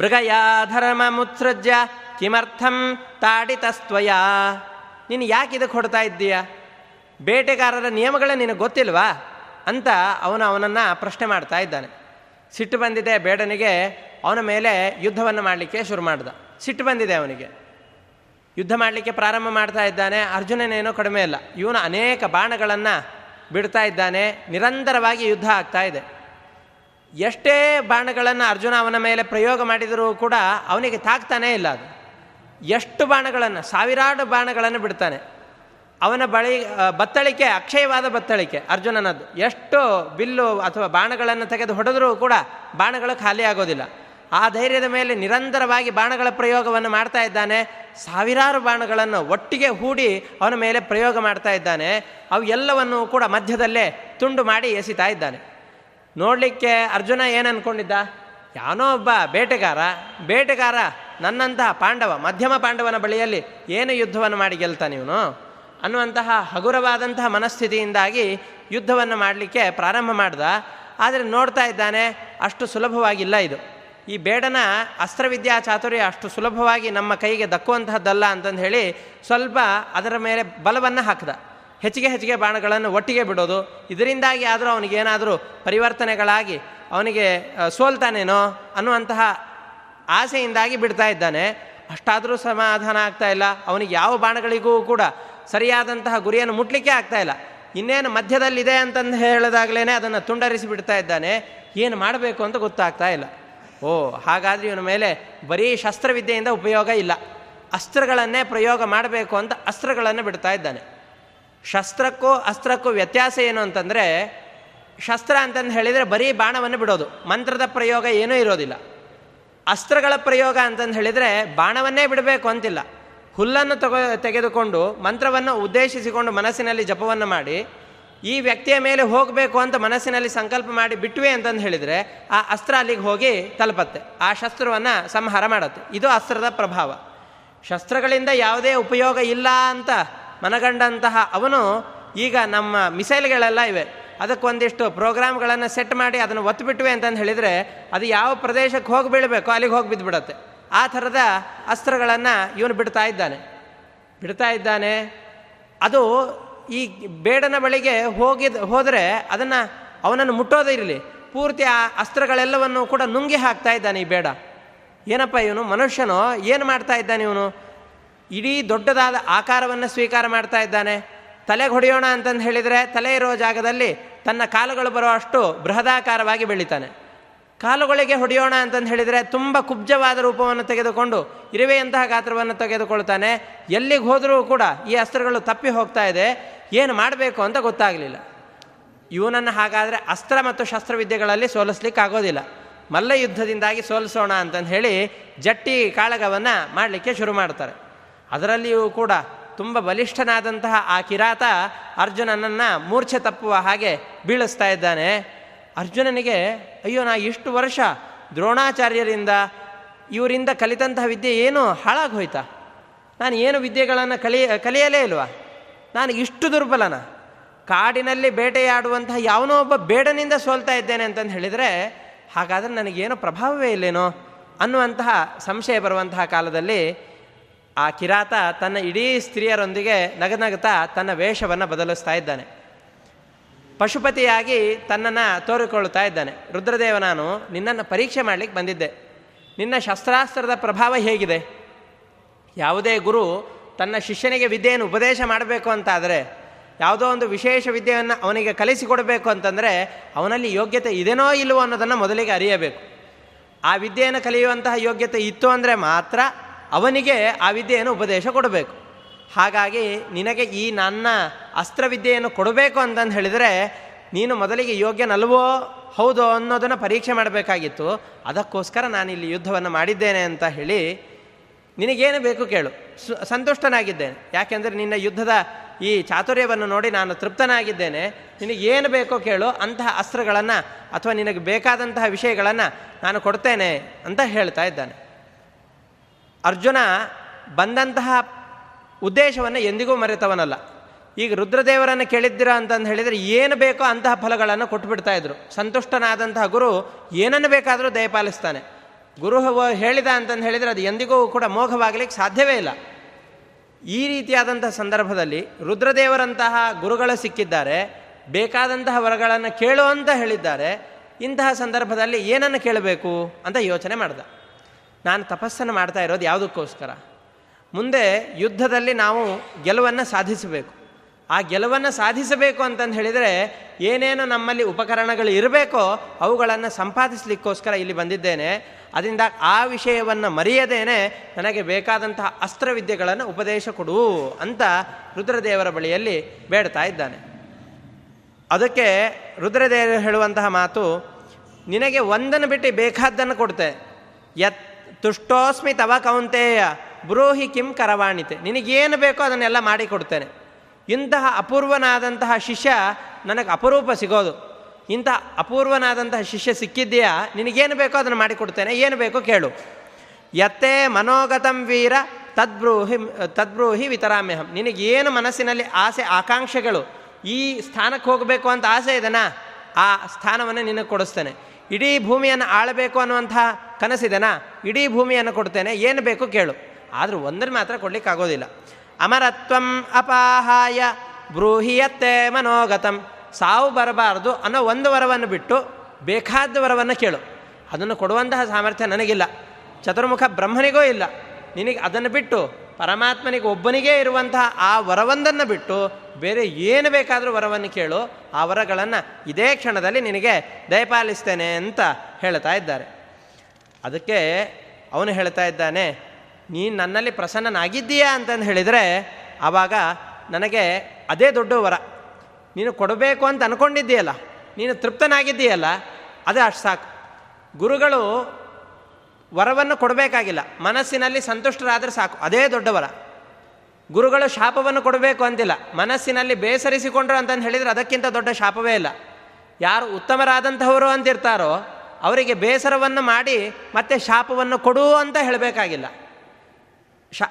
ಮೃಗಯಾ ಧರ್ಮ ಮುತ್ಸೃಜ್ಯ ಕಿಮರ್ಥಂ ತಾಡಿತಸ್ತ್ವಯ, ನೀನು ಯಾಕೆ ಇದಕ್ಕೆ ಹೊಡ್ತಾ ಇದ್ದೀಯಾ, ಬೇಟೆಗಾರರ ನಿಯಮಗಳೇ ನಿನಗೆ ಗೊತ್ತಿಲ್ವಾ ಅಂತ ಅವನನ್ನು ಪ್ರಶ್ನೆ ಮಾಡ್ತಾ ಇದ್ದಾನೆ. ಸಿಟ್ಟು ಬಂದಿದೆ ಬೇಡನಿಗೆ, ಅವನ ಮೇಲೆ ಯುದ್ಧವನ್ನು ಮಾಡಲಿಕ್ಕೆ ಶುರು ಮಾಡಿದ. ಸಿಟ್ಟು ಬಂದಿದೆ ಅವನಿಗೆ, ಯುದ್ಧ ಮಾಡಲಿಕ್ಕೆ ಪ್ರಾರಂಭ ಮಾಡ್ತಾ ಇದ್ದಾನೆ. ಅರ್ಜುನನೇನೋ ಕಡಿಮೆ ಇಲ್ಲ, ಇವನು ಅನೇಕ ಬಾಣಗಳನ್ನು ಬಿಡ್ತಾ ಇದ್ದಾನೆ. ನಿರಂತರವಾಗಿ ಯುದ್ಧ ಆಗ್ತಾ ಇದೆ. ಎಷ್ಟೇ ಬಾಣಗಳನ್ನು ಅರ್ಜುನ ಅವನ ಮೇಲೆ ಪ್ರಯೋಗ ಮಾಡಿದರೂ ಕೂಡ ಅವನಿಗೆ ತಾಕ್ತಾನೇ ಇಲ್ಲ. ಅದು ಎಷ್ಟು ಬಾಣಗಳನ್ನು, ಸಾವಿರಾರು ಬಾಣಗಳನ್ನು ಬಿಡ್ತಾನೆ. ಅವನ ಬತ್ತಳಿಕೆ ಅಕ್ಷಯವಾದ ಬತ್ತಳಿಕೆ ಅರ್ಜುನನದ್ದು. ಎಷ್ಟು ಬಿಲ್ಲು ಅಥವಾ ಬಾಣಗಳನ್ನು ತೆಗೆದು ಹೊಡೆದರೂ ಕೂಡ ಬಾಣಗಳು ಖಾಲಿ ಆಗೋದಿಲ್ಲ. ಆ ಧೈರ್ಯದ ಮೇಲೆ ನಿರಂತರವಾಗಿ ಬಾಣಗಳ ಪ್ರಯೋಗವನ್ನು ಮಾಡ್ತಾ ಇದ್ದಾನೆ. ಸಾವಿರಾರು ಬಾಣಗಳನ್ನು ಒಟ್ಟಿಗೆ ಹೂಡಿ ಅವನ ಮೇಲೆ ಪ್ರಯೋಗ ಮಾಡ್ತಾ ಇದ್ದಾನೆ. ಅವು ಎಲ್ಲವನ್ನೂ ಕೂಡ ಮಧ್ಯದಲ್ಲೇ ತುಂಡು ಮಾಡಿ ಎಸಿತಾ ಇದ್ದಾನೆ. ನೋಡಲಿಕ್ಕೆ ಅರ್ಜುನ ಏನನ್ಕೊಂಡಿದ್ದ, ಯಾನೋ ಒಬ್ಬ ಬೇಟೆಗಾರ ನನ್ನಂತಹ ಪಾಂಡವ ಮಧ್ಯಮ ಪಾಂಡವನ ಬಳಿಯಲ್ಲಿ ಏನು ಯುದ್ಧವನ್ನು ಮಾಡಿ ಗೆಲ್ತಾನೆ ಇವನು ಅನ್ನುವಂತಹ ಹಗುರವಾದಂತಹ ಮನಸ್ಥಿತಿಯಿಂದಾಗಿ ಯುದ್ಧವನ್ನು ಮಾಡಲಿಕ್ಕೆ ಪ್ರಾರಂಭ ಮಾಡ್ದ. ಆದರೆ ನೋಡ್ತಾ ಇದ್ದಾನೆ ಅಷ್ಟು ಸುಲಭವಾಗಿಲ್ಲ ಇದು. ಈ ಬೇಡನ ಅಸ್ತ್ರವಿದ್ಯಾ ಚಾತುರ್ಯ ಅಷ್ಟು ಸುಲಭವಾಗಿ ನಮ್ಮ ಕೈಗೆ ದಕ್ಕುವಂತಹದ್ದಲ್ಲ ಅಂತಂದು ಹೇಳಿ ಸ್ವಲ್ಪ ಅದರ ಮೇಲೆ ಬಲವನ್ನು ಹಾಕಿದ. ಹೆಚ್ಚಿಗೆ ಬಾಣಗಳನ್ನು ಒಟ್ಟಿಗೆ ಬಿಡೋದು, ಇದರಿಂದಾಗಿ ಆದರೂ ಅವನಿಗೇನಾದರೂ ಪರಿವರ್ತನೆಗಳಾಗಿ ಅವನಿಗೆ ಸೋಲ್ತಾನೇನೋ ಅನ್ನುವಂತಹ ಆಸೆಯಿಂದಾಗಿ ಬಿಡ್ತಾ ಇದ್ದಾನೆ. ಅಷ್ಟಾದರೂ ಸಮಾಧಾನ ಆಗ್ತಾ ಇಲ್ಲ ಅವನಿಗೆ. ಯಾವ ಬಾಣಗಳಿಗೂ ಕೂಡ ಸರಿಯಾದಂತಹ ಗುರಿಯನ್ನು ಮುಟ್ಲಿಕ್ಕೆ ಆಗ್ತಾ ಇಲ್ಲ. ಇನ್ನೇನು ಮಧ್ಯದಲ್ಲಿದೆ ಅಂತಂದು ಹೇಳಿದಾಗಲೇ ಅದನ್ನು ತುಂಡರಿಸಿ ಬಿಡ್ತಾ ಇದ್ದಾನೆ. ಏನು ಮಾಡಬೇಕು ಅಂತ ಗೊತ್ತಾಗ್ತಾ ಇಲ್ಲ. ಓ, ಹಾಗಾದರೆ ಇವನ ಮೇಲೆ ಬರೀ ಶಸ್ತ್ರವಿದ್ಯೆಯಿಂದ ಉಪಯೋಗ ಇಲ್ಲ, ಅಸ್ತ್ರಗಳನ್ನೇ ಪ್ರಯೋಗ ಮಾಡಬೇಕು ಅಂತ ಅಸ್ತ್ರಗಳನ್ನು ಬಿಡ್ತಾ ಇದ್ದಾನೆ. ಶಸ್ತ್ರಕ್ಕೂ ಅಸ್ತ್ರಕ್ಕೂ ವ್ಯತ್ಯಾಸ ಏನು ಅಂತಂದರೆ, ಶಸ್ತ್ರ ಅಂತಂದು ಹೇಳಿದರೆ ಬರೀ ಬಾಣವನ್ನು ಬಿಡೋದು, ಮಂತ್ರದ ಪ್ರಯೋಗ ಏನೂ ಇರೋದಿಲ್ಲ. ಅಸ್ತ್ರಗಳ ಪ್ರಯೋಗ ಅಂತಂದು ಹೇಳಿದರೆ ಬಾಣವನ್ನೇ ಬಿಡಬೇಕು ಅಂತಿಲ್ಲ. ಹುಲ್ಲನ್ನು ತೆಗೆದುಕೊಂಡು ಮಂತ್ರವನ್ನು ಉದ್ದೇಶಿಸಿಕೊಂಡು ಮನಸ್ಸಿನಲ್ಲಿ ಜಪವನ್ನು ಮಾಡಿ ಈ ವ್ಯಕ್ತಿಯ ಮೇಲೆ ಹೋಗಬೇಕು ಅಂತ ಮನಸ್ಸಿನಲ್ಲಿ ಸಂಕಲ್ಪ ಮಾಡಿ ಬಿಟ್ವಿ ಅಂತಂದು ಹೇಳಿದರೆ ಆ ಅಸ್ತ್ರ ಅಲ್ಲಿಗೆ ಹೋಗಿ ತಲುಪತ್ತೆ, ಆ ಶಸ್ತ್ರವನ್ನು ಸಂಹಾರ ಮಾಡುತ್ತೆ. ಇದು ಅಸ್ತ್ರದ ಪ್ರಭಾವ. ಶಸ್ತ್ರಗಳಿಂದ ಯಾವುದೇ ಉಪಯೋಗ ಇಲ್ಲ ಅಂತ ಮನಗಂಡಂತಹ ಅವನು ಈಗ ನಮ್ಮ ಮಿಸೈಲ್ಗಳೆಲ್ಲ ಇವೆ, ಅದಕ್ಕೊಂದಿಷ್ಟು ಪ್ರೋಗ್ರಾಮ್ಗಳನ್ನು ಸೆಟ್ ಮಾಡಿ ಅದನ್ನು ಒತ್ತಿಬಿಟ್ವಿ ಅಂತಂದು ಹೇಳಿದರೆ ಅದು ಯಾವ ಪ್ರದೇಶಕ್ಕೆ ಹೋಗಿ ಬೀಳಬೇಕು ಅಲ್ಲಿಗೆ ಹೋಗಿ ಬಿದ್ದುಬಿಡತ್ತೆ. ಆ ಥರದ ಅಸ್ತ್ರಗಳನ್ನು ಇವನು ಬಿಡ್ತಾ ಇದ್ದಾನೆ. ಅದು ಈ ಬೇಡನ ಬಳಿಗೆ ಹೋದರೆ ಅದನ್ನು ಅವನನ್ನು ಮುಟ್ಟೋದೇ ಇರಲಿ, ಪೂರ್ತಿ ಆ ಅಸ್ತ್ರಗಳೆಲ್ಲವನ್ನು ಕೂಡ ನುಂಗಿ ಹಾಕ್ತಾ ಇದ್ದಾನೆ ಈ ಬೇಡ. ಏನಪ್ಪ ಇವನು ಮನುಷ್ಯನೋ, ಏನು ಮಾಡ್ತಾ ಇದ್ದಾನೆ ಇವನು? ಇಡೀ ದೊಡ್ಡದಾದ ಆಕಾರವನ್ನು ಸ್ವೀಕಾರ ಮಾಡ್ತಾ ಇದ್ದಾನೆ. ತಲೆಗೆ ಹೊಡೆಯೋಣ ಅಂತಂದು ಹೇಳಿದರೆ ತಲೆ ಇರೋ ಜಾಗದಲ್ಲಿ ತನ್ನ ಕಾಲುಗಳು ಬರೋ ಅಷ್ಟು ಬೃಹದಾಕಾರವಾಗಿ ಬೆಳೀತಾನೆ. ಕಾಲುಗಳಿಗೆ ಹೊಡೆಯೋಣ ಅಂತಂದು ಹೇಳಿದರೆ ತುಂಬ ಕುಬ್ಜವಾದ ರೂಪವನ್ನು ತೆಗೆದುಕೊಂಡು ಇರುವೆಯಂತಹ ಗಾತ್ರವನ್ನು ತೆಗೆದುಕೊಳ್ತಾನೆ. ಎಲ್ಲಿಗೆ ಹೋದರೂ ಕೂಡ ಈ ಅಸ್ತ್ರಗಳು ತಪ್ಪಿ ಹೋಗ್ತಾ ಇದೆ. ಏನು ಮಾಡಬೇಕು ಅಂತ ಗೊತ್ತಾಗಲಿಲ್ಲ ಇವನನ್ನು. ಹಾಗಾದರೆ ಅಸ್ತ್ರ ಮತ್ತು ಶಸ್ತ್ರವಿದ್ಯೆಗಳಲ್ಲಿ ಸೋಲಿಸ್ಲಿಕ್ಕಾಗೋದಿಲ್ಲ, ಮಲ್ಲ ಯುದ್ಧದಿಂದಾಗಿ ಸೋಲಿಸೋಣ ಅಂತಂದು ಹೇಳಿ ಜಟ್ಟಿ ಕಾಳಗವನ್ನು ಮಾಡಲಿಕ್ಕೆ ಶುರು ಮಾಡ್ತಾರೆ. ಅದರಲ್ಲಿಯೂ ಕೂಡ ತುಂಬ ಬಲಿಷ್ಠನಾದಂತಹ ಆ ಕಿರಾತ ಅರ್ಜುನನನ್ನು ಮೂರ್ಛೆ ತಪ್ಪುವ ಹಾಗೆ ಬೀಳಿಸ್ತಾ ಇದ್ದಾನೆ. ಅರ್ಜುನನಿಗೆ ಅಯ್ಯೋ, ನಾ ಇಷ್ಟು ವರ್ಷ ದ್ರೋಣಾಚಾರ್ಯರಿಂದ ಇವರಿಂದ ಕಲಿತಂತಹ ವಿದ್ಯೆ ಏನು ಹಾಳಾಗಿ ಹೋಯ್ತಾ? ನಾನು ಏನು ವಿದ್ಯೆಗಳನ್ನು ಕಲಿಯಲೇ ಇಲ್ವಾ? ನಾನು ಇಷ್ಟು ದುರ್ಬಲನ? ಕಾಡಿನಲ್ಲಿ ಬೇಟೆಯಾಡುವಂತಹ ಯಾವನೋ ಒಬ್ಬ ಬೇಡನಿಂದ ಸೋಲ್ತಾ ಇದ್ದೇನೆ ಅಂತಂದು ಹೇಳಿದರೆ ಹಾಗಾದರೆ ನನಗೇನೋ ಪ್ರಭಾವವೇ ಇಲ್ಲೇನೋ ಅನ್ನುವಂತಹ ಸಂಶಯ ಬರುವಂತಹ ಕಾಲದಲ್ಲಿ ಆ ಕಿರಾತ ತನ್ನ ಇಡೀ ಸ್ತ್ರೀಯರೊಂದಿಗೆ ನಗನಗುತ್ತಾ ತನ್ನ ವೇಷವನ್ನು ಬದಲಿಸ್ತಾ ಇದ್ದಾನೆ. ಪಶುಪತಿಯಾಗಿ ತನ್ನನ್ನು ತೋರಿಕೊಳ್ತಾ ಇದ್ದಾನೆ. ರುದ್ರದೇವ, ನಾನು ನಿನ್ನನ್ನು ಪರೀಕ್ಷೆ ಮಾಡಲಿಕ್ಕೆ ಬಂದಿದ್ದೆ. ನಿನ್ನ ಶಸ್ತ್ರಾಸ್ತ್ರದ ಪ್ರಭಾವ ಹೇಗಿದೆ? ಯಾವುದೇ ಗುರು ತನ್ನ ಶಿಷ್ಯನಿಗೆ ವಿದ್ಯೆಯನ್ನು ಉಪದೇಶ ಮಾಡಬೇಕು ಅಂತಾದರೆ, ಯಾವುದೋ ಒಂದು ವಿಶೇಷ ವಿದ್ಯೆಯನ್ನು ಅವನಿಗೆ ಕಲಿಸಿಕೊಡಬೇಕು ಅಂತಂದರೆ ಅವನಲ್ಲಿ ಯೋಗ್ಯತೆ ಇದೆನೋ ಇಲ್ಲವೋ ಅನ್ನೋದನ್ನು ಮೊದಲಿಗೆ ಅರಿಯಬೇಕು. ಆ ವಿದ್ಯೆಯನ್ನು ಕಲಿಯುವಂತಹ ಯೋಗ್ಯತೆ ಇತ್ತು ಅಂದರೆ ಮಾತ್ರ ಅವನಿಗೆ ಆ ವಿದ್ಯೆಯನ್ನು ಉಪದೇಶ ಕೊಡಬೇಕು. ಹಾಗಾಗಿ ನಿನಗೆ ಈ ನನ್ನ ಅಸ್ತ್ರವಿದ್ಯೆಯನ್ನು ಕೊಡಬೇಕು ಅಂತಂದು ಹೇಳಿದರೆ ನೀನು ಮೊದಲಿಗೆ ಯೋಗ್ಯನಲ್ವೋ ಹೌದೋ ಅನ್ನೋದನ್ನು ಪರೀಕ್ಷೆ ಮಾಡಬೇಕಾಗಿತ್ತು. ಅದಕ್ಕೋಸ್ಕರ ನಾನಿಲ್ಲಿ ಯುದ್ಧವನ್ನು ಮಾಡಿದ್ದೇನೆ ಅಂತ ಹೇಳಿ ನಿನಗೇನು ಬೇಕು ಕೇಳು, ಸಂತುಷ್ಟನಾಗಿದ್ದೇನೆ. ಯಾಕೆಂದರೆ ನಿನ್ನ ಯುದ್ಧದ ಈ ಚಾತುರ್ಯವನ್ನು ನೋಡಿ ನಾನು ತೃಪ್ತನಾಗಿದ್ದೇನೆ. ನಿನಗೇನು ಬೇಕೋ ಕೇಳು, ಅಂತಹ ಅಸ್ತ್ರಗಳನ್ನು ಅಥವಾ ನಿನಗೆ ಬೇಕಾದಂತಹ ವಿಷಯಗಳನ್ನು ನಾನು ಕೊಡ್ತೇನೆ ಅಂತ ಹೇಳ್ತಾ ಇದ್ದಾನೆ. ಅರ್ಜುನ ಬಂದಂತಹ ಉದ್ದೇಶವನ್ನು ಎಂದಿಗೂ ಮರೆತವನಲ್ಲ. ಈಗ ರುದ್ರದೇವರನ್ನು ಕೇಳಿದ್ದೀರಾ ಅಂತಂದು ಹೇಳಿದರೆ ಏನು ಬೇಕೋ ಅಂತಹ ಫಲಗಳನ್ನು ಕೊಟ್ಟುಬಿಡ್ತಾ ಇದ್ರು. ಸಂತುಷ್ಟನಾದಂತಹ ಗುರು ಏನನ್ನು ಬೇಕಾದರೂ ದಯಪಾಲಿಸ್ತಾನೆ. ಗುರು ಹೇಳಿದ ಅಂತಂದು ಹೇಳಿದರೆ ಅದು ಎಂದಿಗೂ ಕೂಡ ಮೋಘವಾಗಲಿಕ್ಕೆ ಸಾಧ್ಯವೇ ಇಲ್ಲ. ಈ ರೀತಿಯಾದಂಥ ಸಂದರ್ಭದಲ್ಲಿ ರುದ್ರದೇವರಂತಹ ಗುರುಗಳು ಸಿಕ್ಕಿದ್ದಾರೆ, ಬೇಕಾದಂತಹ ವರಗಳನ್ನು ಕೇಳು ಅಂತ ಹೇಳಿದ್ದಾರೆ. ಇಂತಹ ಸಂದರ್ಭದಲ್ಲಿ ಏನನ್ನು ಕೇಳಬೇಕು ಅಂತ ಯೋಚನೆ ಮಾಡ್ದೆ. ನಾನು ತಪಸ್ಸನ್ನು ಮಾಡ್ತಾ ಇರೋದು ಯಾವುದಕ್ಕೋಸ್ಕರ? ಮುಂದೆ ಯುದ್ಧದಲ್ಲಿ ನಾವು ಗೆಲುವನ್ನು ಸಾಧಿಸಬೇಕು. ಆ ಗೆಲುವನ್ನು ಸಾಧಿಸಬೇಕು ಅಂತಂದು ಹೇಳಿದರೆ ಏನೇನು ನಮ್ಮಲ್ಲಿ ಉಪಕರಣಗಳು ಇರಬೇಕೋ ಅವುಗಳನ್ನು ಸಂಪಾದಿಸಲಿಕ್ಕೋಸ್ಕರ ಇಲ್ಲಿ ಬಂದಿದ್ದೇನೆ. ಅದರಿಂದ ಆ ವಿಷಯವನ್ನು ಮರೆಯದೇನೆ ನನಗೆ ಬೇಕಾದಂತಹ ಅಸ್ತ್ರವಿದ್ಯೆಗಳನ್ನು ಉಪದೇಶ ಕೊಡು ಅಂತ ರುದ್ರದೇವರ ಬಳಿಯಲ್ಲಿ ಬೇಡ್ತಾ ಇದ್ದಾನೆ. ಅದಕ್ಕೆ ರುದ್ರದೇವರು ಹೇಳುವಂತಹ ಮಾತು, ನಿನಗೆ ಒಂದನ್ನು ಬಿಟ್ಟು ಬೇಕಾದ್ದನ್ನು ಕೊಡ್ತೆ. ಯತ್ ತುಷ್ಟೋಸ್ಮಿ ತವ ಕೌಂತೇಯ ಬ್ರೂಹಿ ಕಿಂ ಕರವಾಣಿತೆ. ನಿನಗೇನು ಬೇಕೋ ಅದನ್ನೆಲ್ಲ ಮಾಡಿಕೊಡ್ತೇನೆ. ಇಂತಹ ಅಪೂರ್ವನಾದಂತಹ ಶಿಷ್ಯ ನನಗೆ ಅಪರೂಪ ಸಿಗೋದು. ಇಂತಹ ಅಪೂರ್ವನಾದಂತಹ ಶಿಷ್ಯ ಸಿಕ್ಕಿದ್ದೀಯಾ, ನಿನಗೇನು ಬೇಕೋ ಅದನ್ನು ಮಾಡಿಕೊಡ್ತೇನೆ, ಏನು ಬೇಕೋ ಕೇಳು. ಯತ್ತೇ ಮನೋಗತಂ ವೀರ ತದ್ಬ್ರೂಹಿ ವಿತರಾಮ್ಯಹಂ. ನಿನಗೇನು ಮನಸ್ಸಿನಲ್ಲಿ ಆಸೆ ಆಕಾಂಕ್ಷೆಗಳು, ಈ ಸ್ಥಾನಕ್ಕೆ ಹೋಗಬೇಕು ಅಂತ ಆಸೆ ಇದೆನಾ, ಆ ಸ್ಥಾನವನ್ನು ನಿನಗೆ ಕೊಡಿಸ್ತೇನೆ. ಇಡೀ ಭೂಮಿಯನ್ನು ಆಳಬೇಕು ಅನ್ನುವಂಥ ಕನಸಿದೆನಾ, ಇಡೀ ಭೂಮಿಯನ್ನು ಕೊಡ್ತೇನೆ, ಏನು ಬೇಕು ಕೇಳು. ಆದರೂ ಒಂದನ್ನು ಮಾತ್ರ ಕೊಡಲಿಕ್ಕಾಗೋದಿಲ್ಲ. ಅಮರತ್ವಂ ಅಪಾಹಾಯ ಬ್ರೂಹಿಯತ್ತೆ ಮನೋಗತಂ. ಸಾವು ಬರಬಾರ್ದು ಅನ್ನೋ ಒಂದು ವರವನ್ನು ಬಿಟ್ಟು ಬೇಕಾದ ವರವನ್ನು ಕೇಳು. ಅದನ್ನು ಕೊಡುವಂತಹ ಸಾಮರ್ಥ್ಯ ನನಗಿಲ್ಲ, ಚತುರ್ಮುಖ ಬ್ರಹ್ಮನಿಗೂ ಇಲ್ಲ. ನಿನಗೆ ಅದನ್ನು ಬಿಟ್ಟು ಪರಮಾತ್ಮನಿಗೆ ಒಬ್ಬನಿಗೇ ಇರುವಂತಹ ಆ ವರವೊಂದನ್ನು ಬಿಟ್ಟು ಬೇರೆ ಏನು ಬೇಕಾದರೂ ವರವನ್ನು ಕೇಳು. ಆ ವರಗಳನ್ನು ಇದೇ ಕ್ಷಣದಲ್ಲಿ ನಿನಗೆ ದಯಪಾಲಿಸ್ತೇನೆ ಅಂತ ಹೇಳ್ತಾ ಇದ್ದಾರೆ. ಅದಕ್ಕೆ ಅವನು ಹೇಳ್ತಾ ಇದ್ದಾನೆ, ನೀನು ನನ್ನಲ್ಲಿ ಪ್ರಸನ್ನನಾಗಿದ್ದೀಯಾ ಅಂತಂದು ಹೇಳಿದರೆ ಆವಾಗ ನನಗೆ ಅದೇ ದೊಡ್ಡ ವರ. ನೀನು ಕೊಡಬೇಕು ಅಂತ ಅಂದ್ಕೊಂಡಿದ್ದೀಯಲ್ಲ, ನೀನು ತೃಪ್ತನಾಗಿದ್ದೀಯಲ್ಲ, ಅದೇ ಅಷ್ಟು ಸಾಕು. ಗುರುಗಳು ವರವನ್ನು ಕೊಡಬೇಕಾಗಿಲ್ಲ, ಮನಸ್ಸಿನಲ್ಲಿ ಸಂತುಷ್ಟರಾದರೆ ಸಾಕು, ಅದೇ ದೊಡ್ಡ ವರ. ಗುರುಗಳು ಶಾಪವನ್ನು ಕೊಡಬೇಕು ಅಂತಿಲ್ಲ, ಮನಸ್ಸಿನಲ್ಲಿ ಬೇಸರಿಸಿಕೊಂಡ್ರು ಅಂತಂದು ಹೇಳಿದರೆ ಅದಕ್ಕಿಂತ ದೊಡ್ಡ ಶಾಪವೇ ಇಲ್ಲ. ಯಾರು ಉತ್ತಮರಾದಂಥವರು ಅಂತಿರ್ತಾರೋ ಅವರಿಗೆ ಬೇಸರವನ್ನು ಮಾಡಿ ಮತ್ತೆ ಶಾಪವನ್ನು ಕೊಡು ಅಂತ ಹೇಳಬೇಕಾಗಿಲ್ಲ.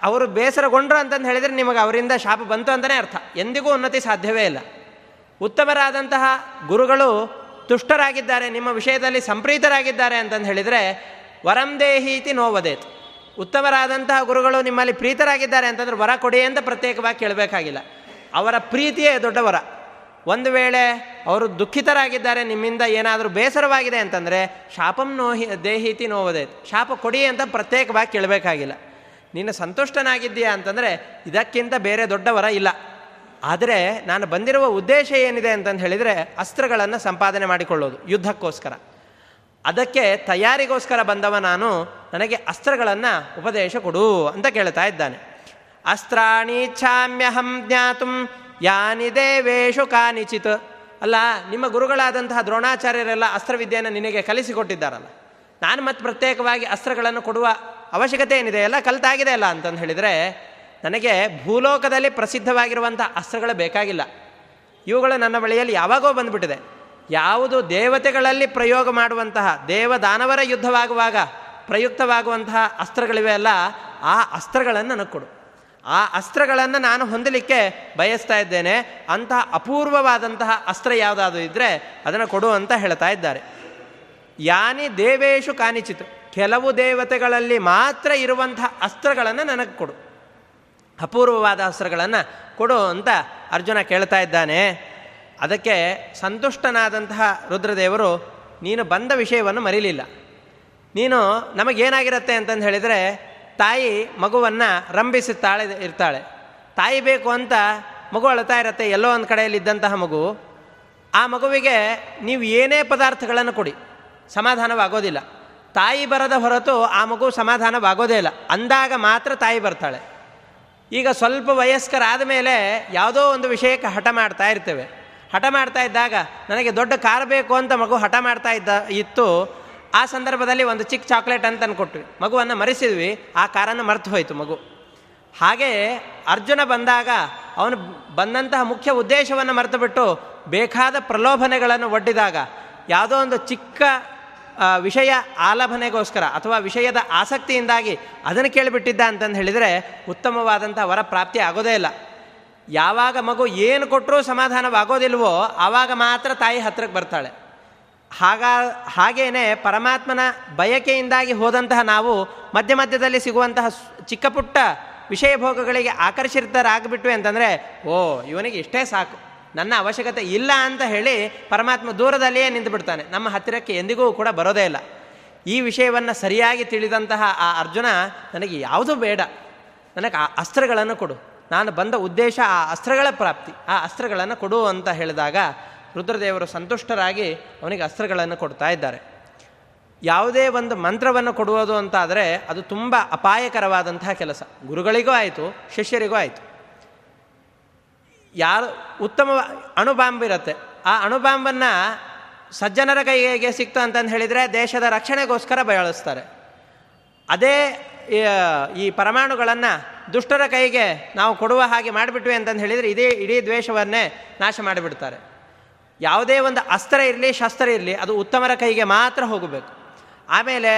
ಅವರು ಬೇಸರಗೊಂಡ್ರು ಅಂತಂದು ಹೇಳಿದರೆ ನಿಮಗೆ ಅವರಿಂದ ಶಾಪ ಬಂತು ಅಂತಲೇ ಅರ್ಥ. ಎಂದಿಗೂ ಉನ್ನತಿ ಸಾಧ್ಯವೇ ಇಲ್ಲ. ಉತ್ತಮರಾದಂತಹ ಗುರುಗಳು ತುಷ್ಟರಾಗಿದ್ದಾರೆ, ನಿಮ್ಮ ವಿಷಯದಲ್ಲಿ ಸಂಪ್ರೀತರಾಗಿದ್ದಾರೆ ಅಂತಂದು ಹೇಳಿದರೆ ವರಂ ದೇಹೀತಿ ನೋವದೇತ್. ಉತ್ತಮರಾದಂತಹ ಗುರುಗಳು ನಿಮ್ಮಲ್ಲಿ ಪ್ರೀತರಾಗಿದ್ದಾರೆ ಅಂತಂದರೆ ವರ ಕೊಡಿ ಅಂತ ಪ್ರತ್ಯೇಕವಾಗಿ ಕೇಳಬೇಕಾಗಿಲ್ಲ. ಅವರ ಪ್ರೀತಿಯೇ ದೊಡ್ಡ ವರ. ಒಂದು ವೇಳೆ ಅವರು ದುಃಖಿತರಾಗಿದ್ದಾರೆ, ನಿಮ್ಮಿಂದ ಏನಾದರೂ ಬೇಸರವಾಗಿದೆ ಅಂತಂದರೆ ಶಾಪಂ ನೋಹಿ ದೇಹೀತಿ ನೋವದೇತ್, ಶಾಪ ಕೊಡಿ ಅಂತ ಪ್ರತ್ಯೇಕವಾಗಿ ಕೇಳಬೇಕಾಗಿಲ್ಲ. ನೀನು ಸಂತುಷ್ಟನಾಗಿದ್ದೀಯಾ ಅಂತಂದರೆ ಇದಕ್ಕಿಂತ ಬೇರೆ ದೊಡ್ಡ ವರ ಇಲ್ಲ. ಆದರೆ ನಾನು ಬಂದಿರುವ ಉದ್ದೇಶ ಏನಿದೆ ಅಂತಂದು ಹೇಳಿದರೆ ಅಸ್ತ್ರಗಳನ್ನು ಸಂಪಾದನೆ ಮಾಡಿಕೊಳ್ಳೋದು ಯುದ್ಧಕ್ಕೋಸ್ಕರ. ಅದಕ್ಕೆ ತಯಾರಿಗೋಸ್ಕರ ಬಂದವ ನಾನು, ನನಗೆ ಅಸ್ತ್ರಗಳನ್ನು ಉಪದೇಶ ಕೊಡು ಅಂತ ಕೇಳ್ತಾ ಇದ್ದಾನೆ. ಅಸ್ತ್ರಾಣೀಚ್ಛಾಮ್ಯಹಂ ಜ್ಞಾತುಂ ಯಾನಿ ದೇವೇಶು ಕಾನಿಚಿತ್. ಅಲ್ಲ, ನಿಮ್ಮ ಗುರುಗಳಾದಂತಹ ದ್ರೋಣಾಚಾರ್ಯರೆಲ್ಲ ಅಸ್ತ್ರವಿದ್ಯೆಯನ್ನು ನಿನಗೆ ಕಲಿಸಿಕೊಟ್ಟಿದ್ದಾರಲ್ಲ, ನಾನು ಮತ್ತೆ ಪ್ರತ್ಯೇಕವಾಗಿ ಅಸ್ತ್ರಗಳನ್ನು ಕೊಡುವ ಅವಶ್ಯಕತೆ ಏನಿದೆಯಲ್ಲ, ಕಲ್ತಾಗಿದೆಯಲ್ಲ ಅಂತಂದು ಹೇಳಿದರೆ ನನಗೆ ಭೂಲೋಕದಲ್ಲಿ ಪ್ರಸಿದ್ಧವಾಗಿರುವಂಥ ಅಸ್ತ್ರಗಳು ಬೇಕಾಗಿಲ್ಲ. ಇವುಗಳು ನನ್ನ ಬಳಿಯಲ್ಲಿ ಯಾವಾಗೋ ಬಂದುಬಿಟ್ಟಿದೆ. ಯಾವುದು ದೇವತೆಗಳಲ್ಲಿ ಪ್ರಯೋಗ ಮಾಡುವಂತಹ ದೇವದಾನವರ ಯುದ್ಧವಾಗುವಾಗ ಪ್ರಯುಕ್ತವಾಗುವಂತಹ ಅಸ್ತ್ರಗಳಿವೆ ಅಲ್ಲ, ಆ ಅಸ್ತ್ರಗಳನ್ನು ನನಗೆ ಕೊಡು. ಆ ಅಸ್ತ್ರಗಳನ್ನು ನಾನು ಹೊಂದಲಿಕ್ಕೆ ಬಯಸ್ತಾ ಇದ್ದೇನೆ. ಅಂತಹ ಅಪೂರ್ವವಾದಂತಹ ಅಸ್ತ್ರ ಯಾವುದಾದ್ರೂ ಇದ್ದರೆ ಅದನ್ನು ಕೊಡು ಅಂತ ಹೇಳ್ತಾ ಇದ್ದಾರೆ. ಯಾನಿ ದೇವೇಶು ಕಾನಿಚಿತು, ಕೆಲವು ದೇವತೆಗಳಲ್ಲಿ ಮಾತ್ರ ಇರುವಂತಹ ಅಸ್ತ್ರಗಳನ್ನು ನನಗೆ ಕೊಡು, ಅಪೂರ್ವವಾದ ಅಸ್ತ್ರಗಳನ್ನು ಕೊಡು ಅಂತ ಅರ್ಜುನ ಕೇಳ್ತಾ ಇದ್ದಾನೆ. ಅದಕ್ಕೆ ಸಂತುಷ್ಟನಾದಂತಹ ರುದ್ರದೇವರು, ನೀನು ಬಂದ ವಿಷಯವನ್ನು ಮರೀಲಿಲ್ಲ. ನೀನು ನಮಗೇನಾಗಿರುತ್ತೆ ಅಂತಂದು ಹೇಳಿದರೆ, ತಾಯಿ ಮಗುವನ್ನು ರಂಭಿಸುತ್ತಾಳೆ ಇರ್ತಾಳೆ. ತಾಯಿ ಬೇಕು ಅಂತ ಮಗು ಅಳ್ತಾ ಇರುತ್ತೆ. ಎಲ್ಲೋ ಒಂದು ಕಡೆಯಲ್ಲಿ ಇದ್ದಂತಹ ಮಗು, ಆ ಮಗುವಿಗೆ ನೀವು ಏನೇ ಪದಾರ್ಥಗಳನ್ನು ಕೊಡಿ ಸಮಾಧಾನವಾಗೋದಿಲ್ಲ. ತಾಯಿ ಬರದ ಹೊರತು ಆ ಮಗು ಸಮಾಧಾನವಾಗೋದೇ ಇಲ್ಲ. ಅಂದಾಗ ಮಾತ್ರ ತಾಯಿ ಬರ್ತಾಳೆ. ಈಗ ಸ್ವಲ್ಪ ವಯಸ್ಕರಾದ ಮೇಲೆ ಯಾವುದೋ ಒಂದು ವಿಷಯಕ್ಕೆ ಹಠ ಮಾಡ್ತಾ ಇರ್ತೇವೆ. ಹಠ ಮಾಡ್ತಾ ಇದ್ದಾಗ ನನಗೆ ದೊಡ್ಡ ಕಾರ್ ಬೇಕು ಅಂತ ಮಗು ಹಠ ಮಾಡ್ತಾ ಇತ್ತು. ಆ ಸಂದರ್ಭದಲ್ಲಿ ಒಂದು ಚಿಕ್ಕ ಚಾಕ್ಲೇಟ್ ಅಂತ ಅಂದ್ಕೊಟ್ವಿ, ಮಗುವನ್ನು ಮರೆಸಿದ್ವಿ, ಆ ಕಾರನ್ನು ಮರೆತು ಹೋಯಿತು ಮಗು. ಹಾಗೆಯೇ ಅರ್ಜುನ ಬಂದಾಗ ಅವನು ಬಂದಂತಹ ಮುಖ್ಯ ಉದ್ದೇಶವನ್ನು ಮರೆತು ಬಿಟ್ಟು ಬೇಕಾದ ಪ್ರಲೋಭನೆಗಳನ್ನು ಒಡ್ಡಿದಾಗ, ಯಾವುದೋ ಒಂದು ಚಿಕ್ಕ ವಿಷಯ ಆಲಭನೆಗೋಸ್ಕರ ಅಥವಾ ವಿಷಯದ ಆಸಕ್ತಿಯಿಂದಾಗಿ ಅದನ್ನು ಕೇಳಿಬಿಟ್ಟಿದ್ದ ಅಂತಂದು ಹೇಳಿದರೆ ಉತ್ತಮವಾದಂಥ ವರ ಪ್ರಾಪ್ತಿ ಆಗೋದೇ ಇಲ್ಲ. ಯಾವಾಗ ಮಗು ಏನು ಕೊಟ್ಟರೂ ಸಮಾಧಾನವಾಗೋದಿಲ್ವೋ ಆವಾಗ ಮಾತ್ರ ತಾಯಿ ಹತ್ತಿರಕ್ಕೆ ಬರ್ತಾಳೆ. ಹಾಗೇನೆ ಪರಮಾತ್ಮನ ಬಯಕೆಯಿಂದಾಗಿ ಹೋದಂತಹ ನಾವು ಮಧ್ಯದಲ್ಲಿ ಸಿಗುವಂತಹ ಚಿಕ್ಕ ಪುಟ್ಟ ವಿಷಯ ಭೋಗಗಳಿಗೆ ಆಕರ್ಷಿತರಾಗ್ಬಿಟ್ವಿ ಅಂತಂದರೆ ಇವನಿಗೆ ಇಷ್ಟೇ ಸಾಕು, ನನ್ನ ಅವಶ್ಯಕತೆ ಇಲ್ಲ ಅಂತ ಹೇಳಿ ಪರಮಾತ್ಮ ದೂರದಲ್ಲಿಯೇ ನಿಂತುಬಿಡ್ತಾನೆ, ನಮ್ಮ ಹತ್ತಿರಕ್ಕೆ ಎಂದಿಗೂ ಕೂಡ ಬರೋದೇ ಇಲ್ಲ. ಈ ವಿಷಯವನ್ನು ಸರಿಯಾಗಿ ತಿಳಿದಂತಹ ಆ ಅರ್ಜುನ ನನಗೆ ಯಾವುದೂ ಬೇಡ, ನನಗೆ ಆ ಅಸ್ತ್ರಗಳನ್ನು ಕೊಡು, ನಾನು ಬಂದ ಉದ್ದೇಶ ಆ ಅಸ್ತ್ರಗಳ ಪ್ರಾಪ್ತಿ, ಆ ಅಸ್ತ್ರಗಳನ್ನು ಕೊಡು ಅಂತ ಹೇಳಿದಾಗ ರುದ್ರದೇವರು ಸಂತುಷ್ಟರಾಗಿ ಅವನಿಗೆ ಅಸ್ತ್ರಗಳನ್ನು ಕೊಡ್ತಾ ಇದ್ದಾರೆ. ಯಾವುದೇ ಒಂದು ಮಂತ್ರವನ್ನು ಕೊಡುವುದು ಅಂತಾದರೆ ಅದು ತುಂಬ ಅಪಾಯಕರವಾದಂತಹ ಕೆಲಸ, ಗುರುಗಳಿಗೂ ಆಯಿತು ಶಿಷ್ಯರಿಗೂ ಆಯಿತು. ಯಾರು ಉತ್ತಮ ಅಣುಬಾಂಬಿರುತ್ತೆ, ಆ ಅಣುಬಾಂಬನ್ನು ಸಜ್ಜನರ ಕೈಗೆ ಸಿಕ್ತು ಅಂತಂದು ಹೇಳಿದರೆ ದೇಶದ ರಕ್ಷಣೆಗೋಸ್ಕರ ಬಳಸ್ತಾರೆ. ಅದೇ ಈ ಪರಮಾಣುಗಳನ್ನು ದುಷ್ಟರ ಕೈಗೆ ನಾವು ಕೊಡುವ ಹಾಗೆ ಮಾಡಿಬಿಟ್ವಿ ಅಂತಂದು ಹೇಳಿದರೆ ಇಡೀ ದ್ವೇಷವನ್ನೇ ನಾಶ ಮಾಡಿಬಿಡ್ತಾರೆ. ಯಾವುದೇ ಒಂದು ಅಸ್ತ್ರ ಇರಲಿ ಶಸ್ತ್ರ ಇರಲಿ ಅದು ಉತ್ತಮರ ಕೈಗೆ ಮಾತ್ರ ಹೋಗಬೇಕು. ಆಮೇಲೆ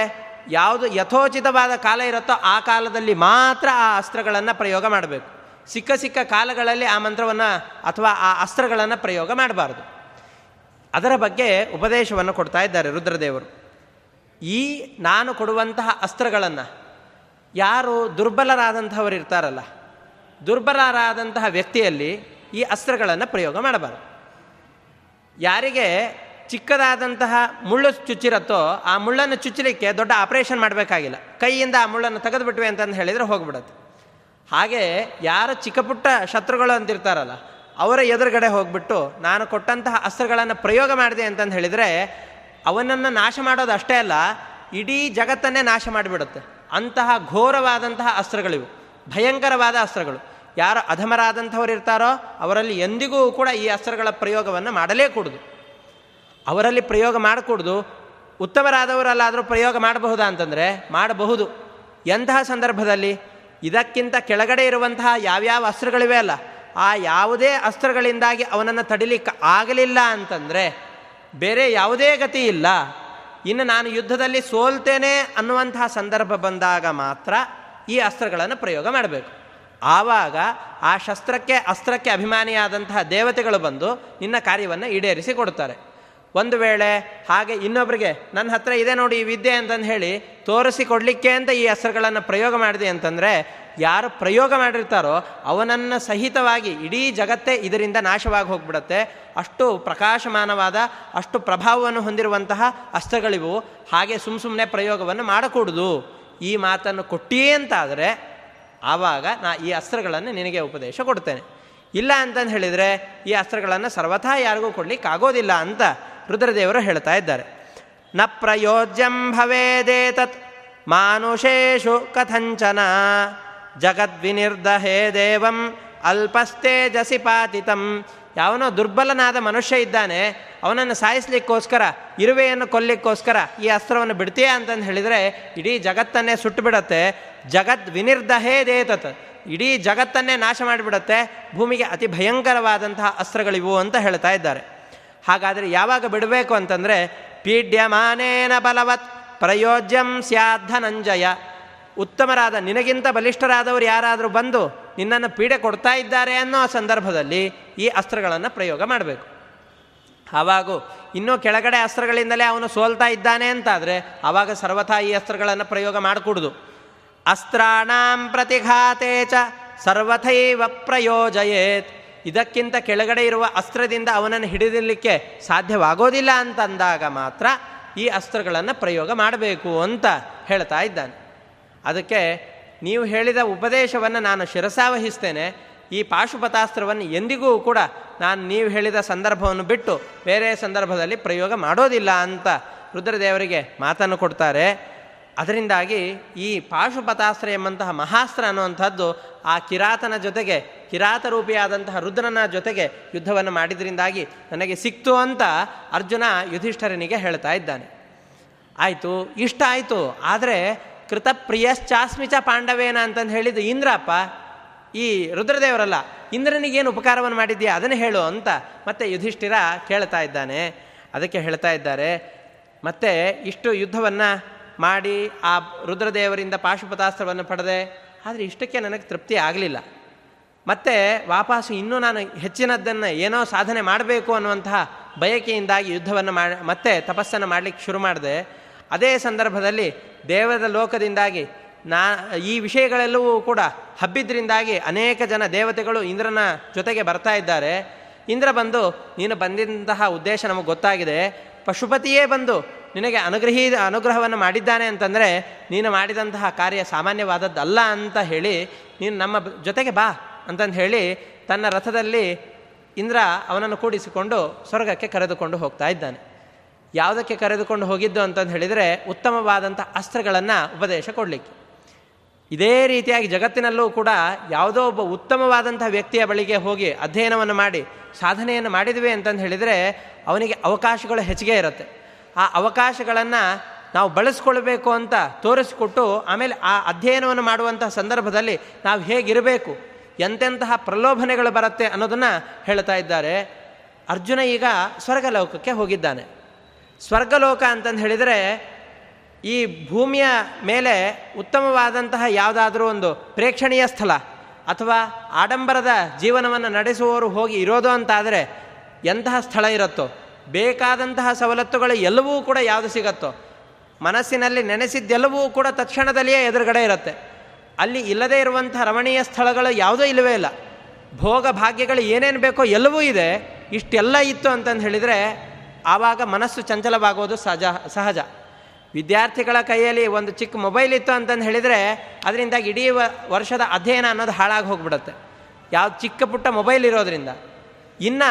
ಯಾವುದು ಯಥೋಚಿತವಾದ ಕಾಲ ಇರುತ್ತೋ ಆ ಕಾಲದಲ್ಲಿ ಮಾತ್ರ ಆ ಅಸ್ತ್ರಗಳನ್ನು ಪ್ರಯೋಗ ಮಾಡಬೇಕು. ಸಿಕ್ಕ ಸಿಕ್ಕ ಕಾಲಗಳಲ್ಲಿ ಆ ಮಂತ್ರವನ್ನು ಅಥವಾ ಆ ಅಸ್ತ್ರಗಳನ್ನು ಪ್ರಯೋಗ ಮಾಡಬಾರ್ದು. ಅದರ ಬಗ್ಗೆ ಉಪದೇಶವನ್ನು ಕೊಡ್ತಾ ಇದ್ದಾರೆ ರುದ್ರದೇವರು. ಈ ನಾನು ಕೊಡುವಂತಹ ಅಸ್ತ್ರಗಳನ್ನು ಯಾರು ದುರ್ಬಲರಾದಂಥವರು ಇರ್ತಾರಲ್ಲ, ದುರ್ಬಲರಾದಂತಹ ವ್ಯಕ್ತಿಯಲ್ಲಿ ಈ ಅಸ್ತ್ರಗಳನ್ನು ಪ್ರಯೋಗ ಮಾಡಬಾರ್ದು. ಯಾರಿಗೆ ಚಿಕ್ಕದಾದಂತಹ ಮುಳ್ಳು ಚುಚ್ಚಿರತ್ತೋ ಆ ಮುಳ್ಳನ್ನು ಚುಚ್ಚಲಿಕ್ಕೆ ದೊಡ್ಡ ಆಪರೇಷನ್ ಮಾಡಬೇಕಾಗಿಲ್ಲ, ಕೈಯಿಂದ ಆ ಮುಳ್ಳನ್ನು ತೆಗೆದುಬಿಟ್ವಿ ಅಂತಂದು ಹೇಳಿದರೆ ಹೋಗ್ಬಿಡುತ್ತೆ. ಹಾಗೆ ಯಾರು ಚಿಕ್ಕಪುಟ್ಟ ಶತ್ರುಗಳು ಅಂತಿರ್ತಾರಲ್ಲ ಅವರ ಎದುರುಗಡೆ ಹೋಗ್ಬಿಟ್ಟು ನಾನು ಕೊಟ್ಟಂತಹ ಅಸ್ತ್ರಗಳನ್ನು ಪ್ರಯೋಗ ಮಾಡಿದೆ ಅಂತಂದು ಹೇಳಿದರೆ ಅವನನ್ನು ನಾಶ ಮಾಡೋದು ಅಷ್ಟೇ ಅಲ್ಲ, ಇಡೀ ಜಗತ್ತನ್ನೇ ನಾಶ ಮಾಡಿಬಿಡುತ್ತೆ. ಅಂತಹ ಘೋರವಾದಂತಹ ಅಸ್ತ್ರಗಳಿವು, ಭಯಂಕರವಾದ ಅಸ್ತ್ರಗಳು. ಯಾರು ಅಧಮರಾದಂಥವ್ರು ಇರ್ತಾರೋ ಅವರಲ್ಲಿ ಎಂದಿಗೂ ಕೂಡ ಈ ಅಸ್ತ್ರಗಳ ಪ್ರಯೋಗವನ್ನು ಮಾಡಲೇ ಕೂಡುದು, ಅವರಲ್ಲಿ ಪ್ರಯೋಗ ಮಾಡಕೂಡ್ದು. ಉತ್ತಮರಾದವರಲ್ಲಾದರೂ ಪ್ರಯೋಗ ಮಾಡಬಹುದಾ ಅಂತಂದರೆ ಮಾಡಬಹುದು. ಎಂತಹ ಸಂದರ್ಭದಲ್ಲಿ ಇದಕ್ಕಿಂತ ಕೆಳಗಡೆ ಇರುವಂತಹ ಯಾವ್ಯಾವ ಅಸ್ತ್ರಗಳಿವೆ ಅಲ್ಲ, ಆ ಯಾವುದೇ ಅಸ್ತ್ರಗಳಿಂದಾಗಿ ಅವನನ್ನು ತಡಿಲಿಕ್ಕೆ ಆಗಲಿಲ್ಲ ಅಂತಂದರೆ ಬೇರೆ ಯಾವುದೇ ಗತಿ ಇಲ್ಲ. ಇನ್ನು ನಾನು ಯುದ್ಧದಲ್ಲಿ ಸೋಲ್ತೇನೆ ಅನ್ನುವಂತಹ ಸಂದರ್ಭ ಬಂದಾಗ ಮಾತ್ರ ಈ ಅಸ್ತ್ರಗಳನ್ನು ಪ್ರಯೋಗ ಮಾಡಬೇಕು. ಆವಾಗ ಆ ಅಸ್ತ್ರಕ್ಕೆ ಅಭಿಮಾನಿಯಾದಂತಹ ದೇವತೆಗಳು ಬಂದು ನಿನ್ನ ಕಾರ್ಯವನ್ನು ಈಡೇರಿಸಿ ಕೊಡ್ತಾರೆ. ಒಂದು ವೇಳೆ ಹಾಗೆ ಇನ್ನೊಬ್ಬರಿಗೆ ನನ್ನ ಹತ್ರ ಇದೆ ನೋಡಿ ಈ ವಿದ್ಯೆ ಅಂತಂದು ಹೇಳಿ ತೋರಿಸಿಕೊಡ್ಲಿಕ್ಕೆ ಅಂತ ಈ ಅಸ್ತ್ರಗಳನ್ನು ಪ್ರಯೋಗ ಮಾಡಿದೆ ಅಂತಂದರೆ ಯಾರು ಪ್ರಯೋಗ ಮಾಡಿರ್ತಾರೋ ಅವನನ್ನು ಸಹಿತವಾಗಿ ಇಡೀ ಜಗತ್ತೇ ಇದರಿಂದ ನಾಶವಾಗಿ ಹೋಗ್ಬಿಡುತ್ತೆ. ಅಷ್ಟು ಪ್ರಕಾಶಮಾನವಾದ ಅಷ್ಟು ಪ್ರಭಾವವನ್ನು ಹೊಂದಿರುವಂತಹ ಅಸ್ತ್ರಗಳಿವು. ಹಾಗೆ ಸುಮ್ಮನೆ ಪ್ರಯೋಗವನ್ನು ಮಾಡಕೂಡದು. ಈ ಮಾತನ್ನು ಕೊಟ್ಟಿಯೇ ಅಂತಾದರೆ ಆವಾಗ ಈ ಅಸ್ತ್ರಗಳನ್ನು ನಿನಗೆ ಉಪದೇಶ ಕೊಡ್ತೇನೆ, ಇಲ್ಲ ಅಂತಂದು ಹೇಳಿದರೆ ಈ ಅಸ್ತ್ರಗಳನ್ನು ಸರ್ವಥಾ ಯಾರಿಗೂ ಕೊಡಲಿಕ್ಕಾಗೋದಿಲ್ಲ ಅಂತ ರುದ್ರದೇವರು ಹೇಳ್ತಾ ಇದ್ದಾರೆ. ನ ಪ್ರಯೋಜ್ಯಂ ಭವೇದೇತತ್ ಮಾನುಷೇಷು ಕಥಂಚನ ಜಗದ್ವಿನಿರ್ದಹೇ ದೇವಂ ಅಲ್ಪಸ್ತೇಜಸಿ ಪಾತಿತಂ. ಯಾವನೋ ದುರ್ಬಲನಾದ ಮನುಷ್ಯ ಇದ್ದಾನೆ, ಅವನನ್ನು ಸಾಯಿಸ್ಲಿಕ್ಕೋಸ್ಕರ ಇರುವೆಯನ್ನು ಕೊಲ್ಲಿಕ್ಕೋಸ್ಕರ ಈ ಅಸ್ತ್ರವನ್ನು ಬಿಡ್ತೀಯಾ ಅಂತಂದು ಹೇಳಿದರೆ ಇಡೀ ಜಗತ್ತನ್ನೇ ಸುಟ್ಟು ಬಿಡತ್ತೆ. ಜಗದ್ವಿನಿರ್ದಹೇ ದೇತತ್, ಇಡೀ ಜಗತ್ತನ್ನೇ ನಾಶ ಮಾಡಿಬಿಡತ್ತೆ. ಭೂಮಿಗೆ ಅತಿ ಭಯಂಕರವಾದಂತಹ ಅಸ್ತ್ರಗಳಿವು ಅಂತ ಹೇಳ್ತಾ ಇದ್ದಾರೆ. ಹಾಗಾದರೆ ಯಾವಾಗ ಬಿಡಬೇಕು ಅಂತಂದರೆ ಪೀಡ್ಯಮಾನೇನ ಬಲವತ್ ಪ್ರಯೋಜ್ಯಂ ಸ್ಯಾತ್ ಧನಂಜಯ. ಉತ್ತಮರಾದ ನಿನಗಿಂತ ಬಲಿಷ್ಠರಾದವರು ಯಾರಾದರೂ ಬಂದು ನಿನ್ನನ್ನು ಪೀಡೆ ಕೊಡ್ತಾ ಇದ್ದಾರೆ ಅನ್ನೋ ಸಂದರ್ಭದಲ್ಲಿ ಈ ಅಸ್ತ್ರಗಳನ್ನು ಪ್ರಯೋಗ ಮಾಡಬೇಕು. ಆವಾಗೂ ಇನ್ನೂ ಕೆಳಗಡೆ ಅಸ್ತ್ರಗಳಿಂದಲೇ ಅವನು ಸೋಲ್ತಾ ಇದ್ದಾನೆ ಅಂತಾದರೆ ಆವಾಗ ಸರ್ವಥಾ ಈ ಅಸ್ತ್ರಗಳನ್ನು ಪ್ರಯೋಗ ಮಾಡಿಕೊಡುದು. ಅಸ್ತ್ರಾಣಾಂ ಪ್ರತಿಘಾತೆ ಚ ಸರ್ವಥೈವ ಪ್ರಯೋಜಯೇತ್. ಇದಕ್ಕಿಂತ ಕೆಳಗಡೆ ಇರುವ ಅಸ್ತ್ರದಿಂದ ಅವನನ್ನು ಹಿಡಿದಿರಲಿಕ್ಕೆ ಸಾಧ್ಯವಾಗೋದಿಲ್ಲ ಅಂತಂದಾಗ ಮಾತ್ರ ಈ ಅಸ್ತ್ರಗಳನ್ನು ಪ್ರಯೋಗ ಮಾಡಬೇಕು ಅಂತ ಹೇಳ್ತಾ ಇದ್ದಾನೆ. ಅದಕ್ಕೆ ನೀವು ಹೇಳಿದ ಉಪದೇಶವನ್ನು ನಾನು ಶಿರಸಾವಹಿಸ್ತೇನೆ. ಈ ಪಾಶುಪತಾಸ್ತ್ರವನ್ನು ಎಂದಿಗೂ ಕೂಡ ನಾನು ನೀವು ಹೇಳಿದ ಸಂದರ್ಭವನ್ನು ಬಿಟ್ಟು ಬೇರೆ ಸಂದರ್ಭದಲ್ಲಿ ಪ್ರಯೋಗ ಮಾಡೋದಿಲ್ಲ ಅಂತ ರುದ್ರದೇವರಿಗೆ ಮಾತನ್ನು ಕೊಡ್ತಾರೆ. ಅದರಿಂದಾಗಿ ಈ ಪಾಶುಪತಾಸ್ತ್ರ ಎಂಬಂತಹ ಮಹಾಸ್ತ್ರ ಅನ್ನುವಂಥದ್ದು ಆ ಕಿರಾತನ ಜೊತೆಗೆ ಕಿರಾತ ರೂಪಿಯಾದಂತಹ ರುದ್ರನ ಜೊತೆಗೆ ಯುದ್ಧವನ್ನು ಮಾಡಿದ್ರಿಂದಾಗಿ ನನಗೆ ಸಿಕ್ತು ಅಂತ ಅರ್ಜುನ ಯುಧಿಷ್ಠರನಿಗೆ ಹೇಳ್ತಾ ಇದ್ದಾನೆ. ಆಯಿತು, ಇಷ್ಟ ಆಯಿತು, ಆದರೆ ಕೃತಪ್ರಿಯಶ್ಚಾಸ್ಮಿಚ ಪಾಂಡವೇನ ಅಂತಂದು ಹೇಳಿದ್ದು ಇಂದ್ರಪ್ಪ, ಈ ರುದ್ರದೇವರಲ್ಲ. ಇಂದ್ರನಿಗೇನು ಉಪಕಾರವನ್ನು ಮಾಡಿದ್ದೀಯಾ ಅದನ್ನು ಹೇಳು ಅಂತ ಮತ್ತೆ ಯುಧಿಷ್ಠಿರ ಕೇಳ್ತಾ ಇದ್ದಾನೆ. ಅದಕ್ಕೆ ಹೇಳ್ತಾ ಇದ್ದಾರೆ ಮತ್ತೆ ಇಷ್ಟು ಯುದ್ಧವನ್ನು ಮಾಡಿ ಆ ರುದ್ರದೇವರಿಂದ ಪಾಶುಪತಾಸ್ತ್ರವನ್ನು ಪಡೆದೆ, ಆದರೆ ಇಷ್ಟಕ್ಕೆ ನನಗೆ ತೃಪ್ತಿ ಆಗಲಿಲ್ಲ. ಮತ್ತೆ ವಾಪಸ್ಸು ಇನ್ನೂ ನಾನು ಹೆಚ್ಚಿನದ್ದನ್ನು ಏನೋ ಸಾಧನೆ ಮಾಡಬೇಕು ಅನ್ನುವಂತಹ ಬಯಕೆಯಿಂದಾಗಿ ಯುದ್ಧವನ್ನು ಮತ್ತೆ ತಪಸ್ಸನ್ನು ಮಾಡಲಿಕ್ಕೆ ಶುರು ಮಾಡಿದೆ. ಅದೇ ಸಂದರ್ಭದಲ್ಲಿ ದೇವರ ಲೋಕದಿಂದಾಗಿ ಈ ವಿಷಯಗಳೆಲ್ಲವೂ ಕೂಡ ಹಬ್ಬಿದ್ರಿಂದಾಗಿ ಅನೇಕ ಜನ ದೇವತೆಗಳು ಇಂದ್ರನ ಜೊತೆಗೆ ಬರ್ತಾ ಇದ್ದಾರೆ. ಇಂದ್ರ ಬಂದು, ನೀನು ಬಂದಂತಹ ಉದ್ದೇಶ ನಮಗೆ ಗೊತ್ತಾಗಿದೆ, ಪಶುಪತಿಯೇ ಬಂದು ನಿನಗೆ ಅನುಗ್ರಹವನ್ನು ಮಾಡಿದ್ದಾನೆ ಅಂತಂದರೆ ನೀನು ಮಾಡಿದಂತಹ ಕಾರ್ಯ ಸಾಮಾನ್ಯವಾದದ್ದಲ್ಲ ಅಂತ ಹೇಳಿ ನೀನು ನಮ್ಮ ಜೊತೆಗೆ ಬಾ ಅಂತಂದು ಹೇಳಿ ತನ್ನ ರಥದಲ್ಲಿ ಇಂದ್ರ ಅವನನ್ನು ಕೂಡಿಸಿಕೊಂಡು ಸ್ವರ್ಗಕ್ಕೆ ಕರೆದುಕೊಂಡು ಹೋಗ್ತಾ ಇದ್ದಾನೆ. ಯಾವುದಕ್ಕೆ ಕರೆದುಕೊಂಡು ಹೋಗಿದ್ದು ಅಂತಂದು ಹೇಳಿದರೆ ಉತ್ತಮವಾದಂಥ ಅಸ್ತ್ರಗಳನ್ನು ಉಪದೇಶ ಕೊಡಲಿಕ್ಕೆ. ಇದೇ ರೀತಿಯಾಗಿ ಜಗತ್ತಿನಲ್ಲೂ ಕೂಡ ಯಾವುದೋ ಒಬ್ಬ ಉತ್ತಮವಾದಂಥ ವ್ಯಕ್ತಿಯ ಬಳಿಗೆ ಹೋಗಿ ಅಧ್ಯಯನವನ್ನು ಮಾಡಿ ಸಾಧನೆಯನ್ನು ಮಾಡಿದ್ವಿ ಅಂತಂದು ಹೇಳಿದರೆ ಅವನಿಗೆ ಅವಕಾಶಗಳು ಹೆಚ್ಚಿಗೆ ಇರುತ್ತೆ. ಆ ಅವಕಾಶಗಳನ್ನು ನಾವು ಬಳಸ್ಕೊಳ್ಬೇಕು ಅಂತ ತೋರಿಸಿಕೊಟ್ಟು ಆಮೇಲೆ ಆ ಅಧ್ಯಯನವನ್ನು ಮಾಡುವಂಥ ಸಂದರ್ಭದಲ್ಲಿ ನಾವು ಹೇಗಿರಬೇಕು, ಎಂತೆಂತಹ ಪ್ರಲೋಭನೆಗಳು ಬರುತ್ತೆ ಅನ್ನೋದನ್ನು ಹೇಳ್ತಾ ಇದ್ದಾರೆ. ಅರ್ಜುನ ಈಗ ಸ್ವರ್ಗಲೋಕಕ್ಕೆ ಹೋಗಿದ್ದಾನೆ. ಸ್ವರ್ಗಲೋಕ ಅಂತಂದು ಹೇಳಿದರೆ ಈ ಭೂಮಿಯ ಮೇಲೆ ಉತ್ತಮವಾದಂತಹ ಯಾವುದಾದ್ರೂ ಒಂದು ಪ್ರೇಕ್ಷಣೀಯ ಸ್ಥಳ ಅಥವಾ ಆಡಂಬರದ ಜೀವನವನ್ನು ನಡೆಸುವವರು ಹೋಗಿ ಇರೋದು ಅಂತಾದರೆ ಎಂತಹ ಸ್ಥಳ ಇರುತ್ತೋ, ಬೇಕಾದಂತಹ ಸವಲತ್ತುಗಳು ಎಲ್ಲವೂ ಕೂಡ ಯಾವುದು ಸಿಗತ್ತೋ, ಮನಸ್ಸಿನಲ್ಲಿ ನೆನೆಸಿದ್ದೆಲ್ಲವೂ ಕೂಡ ತಕ್ಷಣದಲ್ಲಿಯೇ ಎದುರುಗಡೆ ಇರುತ್ತೆ. ಅಲ್ಲಿ ಇಲ್ಲದೇ ಇರುವಂಥ ರಮಣೀಯ ಸ್ಥಳಗಳು ಯಾವುದೂ ಇಲ್ಲವೇ ಇಲ್ಲ. ಭೋಗ ಭಾಗ್ಯಗಳು ಏನೇನು ಬೇಕೋ ಎಲ್ಲವೂ ಇದೆ. ಇಷ್ಟೆಲ್ಲ ಇತ್ತು ಅಂತಂದು ಹೇಳಿದರೆ ಆವಾಗ ಮನಸ್ಸು ಚಂಚಲವಾಗೋದು ಸಹಜ. ವಿದ್ಯಾರ್ಥಿಗಳ ಕೈಯಲ್ಲಿ ಒಂದು ಚಿಕ್ಕ ಮೊಬೈಲ್ ಇತ್ತು ಅಂತಂದು ಹೇಳಿದರೆ ಅದರಿಂದಾಗಿ ಇಡೀ ವರ್ಷದ ಅಧ್ಯಯನ ಅನ್ನೋದು ಹಾಳಾಗಿ ಹೋಗ್ಬಿಡುತ್ತೆ, ಯಾವ ಚಿಕ್ಕ ಪುಟ್ಟ ಮೊಬೈಲ್ ಇರೋದರಿಂದ. ಇನ್ನು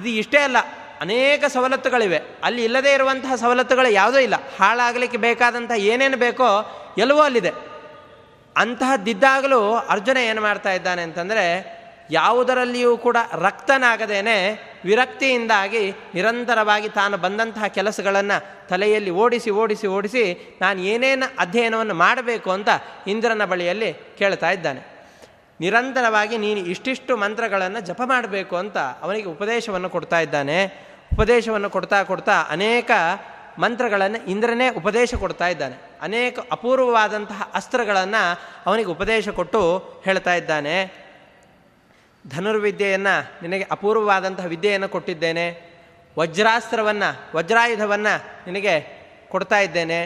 ಇದು ಇಷ್ಟೇ ಅಲ್ಲ, ಅನೇಕ ಸವಲತ್ತುಗಳಿವೆ. ಅಲ್ಲಿ ಇಲ್ಲದೇ ಇರುವಂತಹ ಸವಲತ್ತುಗಳು ಯಾವುದೂ ಇಲ್ಲ. ಹಾಳಾಗಲಿಕ್ಕೆ ಬೇಕಾದಂಥ ಏನೇನು ಬೇಕೋ ಎಲ್ಲವೂ ಅಲ್ಲಿದೆ. ಅಂತಹದ್ದಿದ್ದಾಗಲೂ ಅರ್ಜುನ ಏನು ಮಾಡ್ತಾ ಇದ್ದಾನೆ ಅಂತಂದರೆ ಯಾವುದರಲ್ಲಿಯೂ ಕೂಡ ರಕ್ತನಾಗದೇನೆ ವಿರಕ್ತಿಯಿಂದಾಗಿ ನಿರಂತರವಾಗಿ ತಾನು ಬಂದಂತಹ ಕೆಲಸಗಳನ್ನು ತಲೆಯಲ್ಲಿ ಓಡಿಸಿ ನಾನು ಏನೇನು ಅಧ್ಯಯನವನ್ನು ಮಾಡಬೇಕು ಅಂತ ಇಂದ್ರನ ಬಳಿಯಲ್ಲಿ ಕೇಳ್ತಾ ಇದ್ದಾನೆ. ನಿರಂತರವಾಗಿ ನೀನು ಇಷ್ಟಿಷ್ಟು ಮಂತ್ರಗಳನ್ನು ಜಪ ಮಾಡಬೇಕು ಅಂತ ಅವನಿಗೆ ಉಪದೇಶವನ್ನು ಕೊಡ್ತಾ ಇದ್ದಾನೆ. ಉಪದೇಶವನ್ನು ಕೊಡ್ತಾ ಅನೇಕ ಮಂತ್ರಗಳನ್ನು ಇಂದ್ರನೇ ಉಪದೇಶ ಕೊಡ್ತಾ ಇದ್ದಾನೆ. ಅನೇಕ ಅಪೂರ್ವವಾದಂತಹ ಅಸ್ತ್ರಗಳನ್ನು ಅವನಿಗೆ ಉಪದೇಶ ಕೊಟ್ಟು ಹೇಳ್ತಾ ಇದ್ದಾನೆ. ಧನುರ್ವಿದ್ಯೆಯನ್ನು ನಿನಗೆ ಅಪೂರ್ವವಾದಂತಹ ವಿದ್ಯೆಯನ್ನು ಕೊಟ್ಟಿದ್ದೇನೆ, ವಜ್ರಾಯುಧವನ್ನು ನಿನಗೆ ಕೊಡ್ತಾ ಇದ್ದೇನೆ,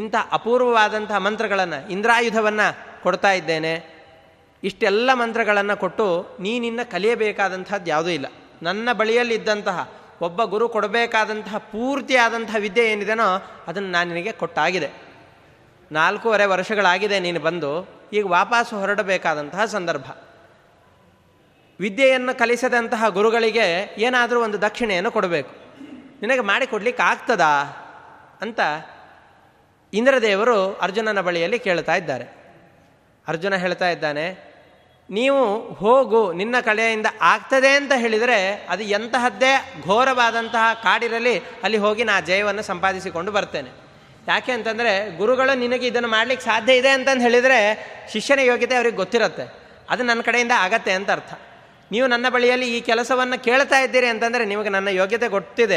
ಇಂಥ ಅಪೂರ್ವವಾದಂಥ ಮಂತ್ರಗಳನ್ನು, ಇಂದ್ರಾಯುಧವನ್ನು ಕೊಡ್ತಾ ಇದ್ದೇನೆ. ಇಷ್ಟೆಲ್ಲ ಮಂತ್ರಗಳನ್ನು ಕೊಟ್ಟು ನೀನಿನ್ನ ಕಲಿಯಬೇಕಾದಂಥದ್ದು ಯಾವುದೂ ಇಲ್ಲ. ನನ್ನ ಬಳಿಯಲ್ಲಿದ್ದಂತಹ ಒಬ್ಬ ಗುರು ಕೊಡಬೇಕಾದಂತಹ ಪೂರ್ತಿಯಾದಂಥ ವಿದ್ಯೆ ಏನಿದೆನೋ ಅದನ್ನು ನಾನು ನಿನಗೆ ಕೊಟ್ಟಾಗಿದೆ. 4.5 ವರ್ಷಗಳಾಗಿದೆ ನೀನು ಬಂದು, ಈಗ ವಾಪಸ್ಸು ಹೊರಡಬೇಕಾದಂತಹ ಸಂದರ್ಭ. ವಿದ್ಯೆಯನ್ನು ಕಲಿಸದಂತಹ ಗುರುಗಳಿಗೆ ಏನಾದರೂ ಒಂದು ದಕ್ಷಿಣೆಯನ್ನು ಕೊಡಬೇಕು, ನಿನಗೆ ಮಾಡಿಕೊಡ್ಲಿಕ್ಕೆ ಆಗ್ತದಾ ಅಂತ ಇಂದ್ರದೇವರು ಅರ್ಜುನನ ಬಳಿಯಲ್ಲಿ ಕೇಳ್ತಾ ಇದ್ದಾರೆ. ಅರ್ಜುನ ಹೇಳ್ತಾ ಇದ್ದಾನೆ, ನೀವು ಹೋಗು, ನಿನ್ನ ಕಡೆಯಿಂದ ಆಗ್ತದೆ ಅಂತ ಹೇಳಿದರೆ ಅದು ಎಂತಹದ್ದೇ ಘೋರವಾದಂತಹ ಕಾಡಿರಲಿ, ಅಲ್ಲಿ ಹೋಗಿ ನಾ ಜಯವನ್ನು ಸಂಪಾದಿಸಿಕೊಂಡು ಬರ್ತೇನೆ. ಯಾಕೆ ಅಂತಂದರೆ ಗುರುಗಳು ನಿನಗೆ ಇದನ್ನು ಮಾಡಲಿಕ್ಕೆ ಸಾಧ್ಯ ಇದೆ ಅಂತಂದು ಹೇಳಿದರೆ ಶಿಷ್ಯನ ಯೋಗ್ಯತೆ ಅವ್ರಿಗೆ ಗೊತ್ತಿರುತ್ತೆ, ಅದು ನನ್ನ ಕಡೆಯಿಂದ ಆಗತ್ತೆ ಅಂತ ಅರ್ಥ. ನೀವು ನನ್ನ ಬಳಿಯಲ್ಲಿ ಈ ಕೆಲಸವನ್ನು ಕೇಳ್ತಾ ಇದ್ದೀರಿ ಅಂತಂದರೆ ನಿಮಗೆ ನನ್ನ ಯೋಗ್ಯತೆ ಗೊತ್ತಿದೆ.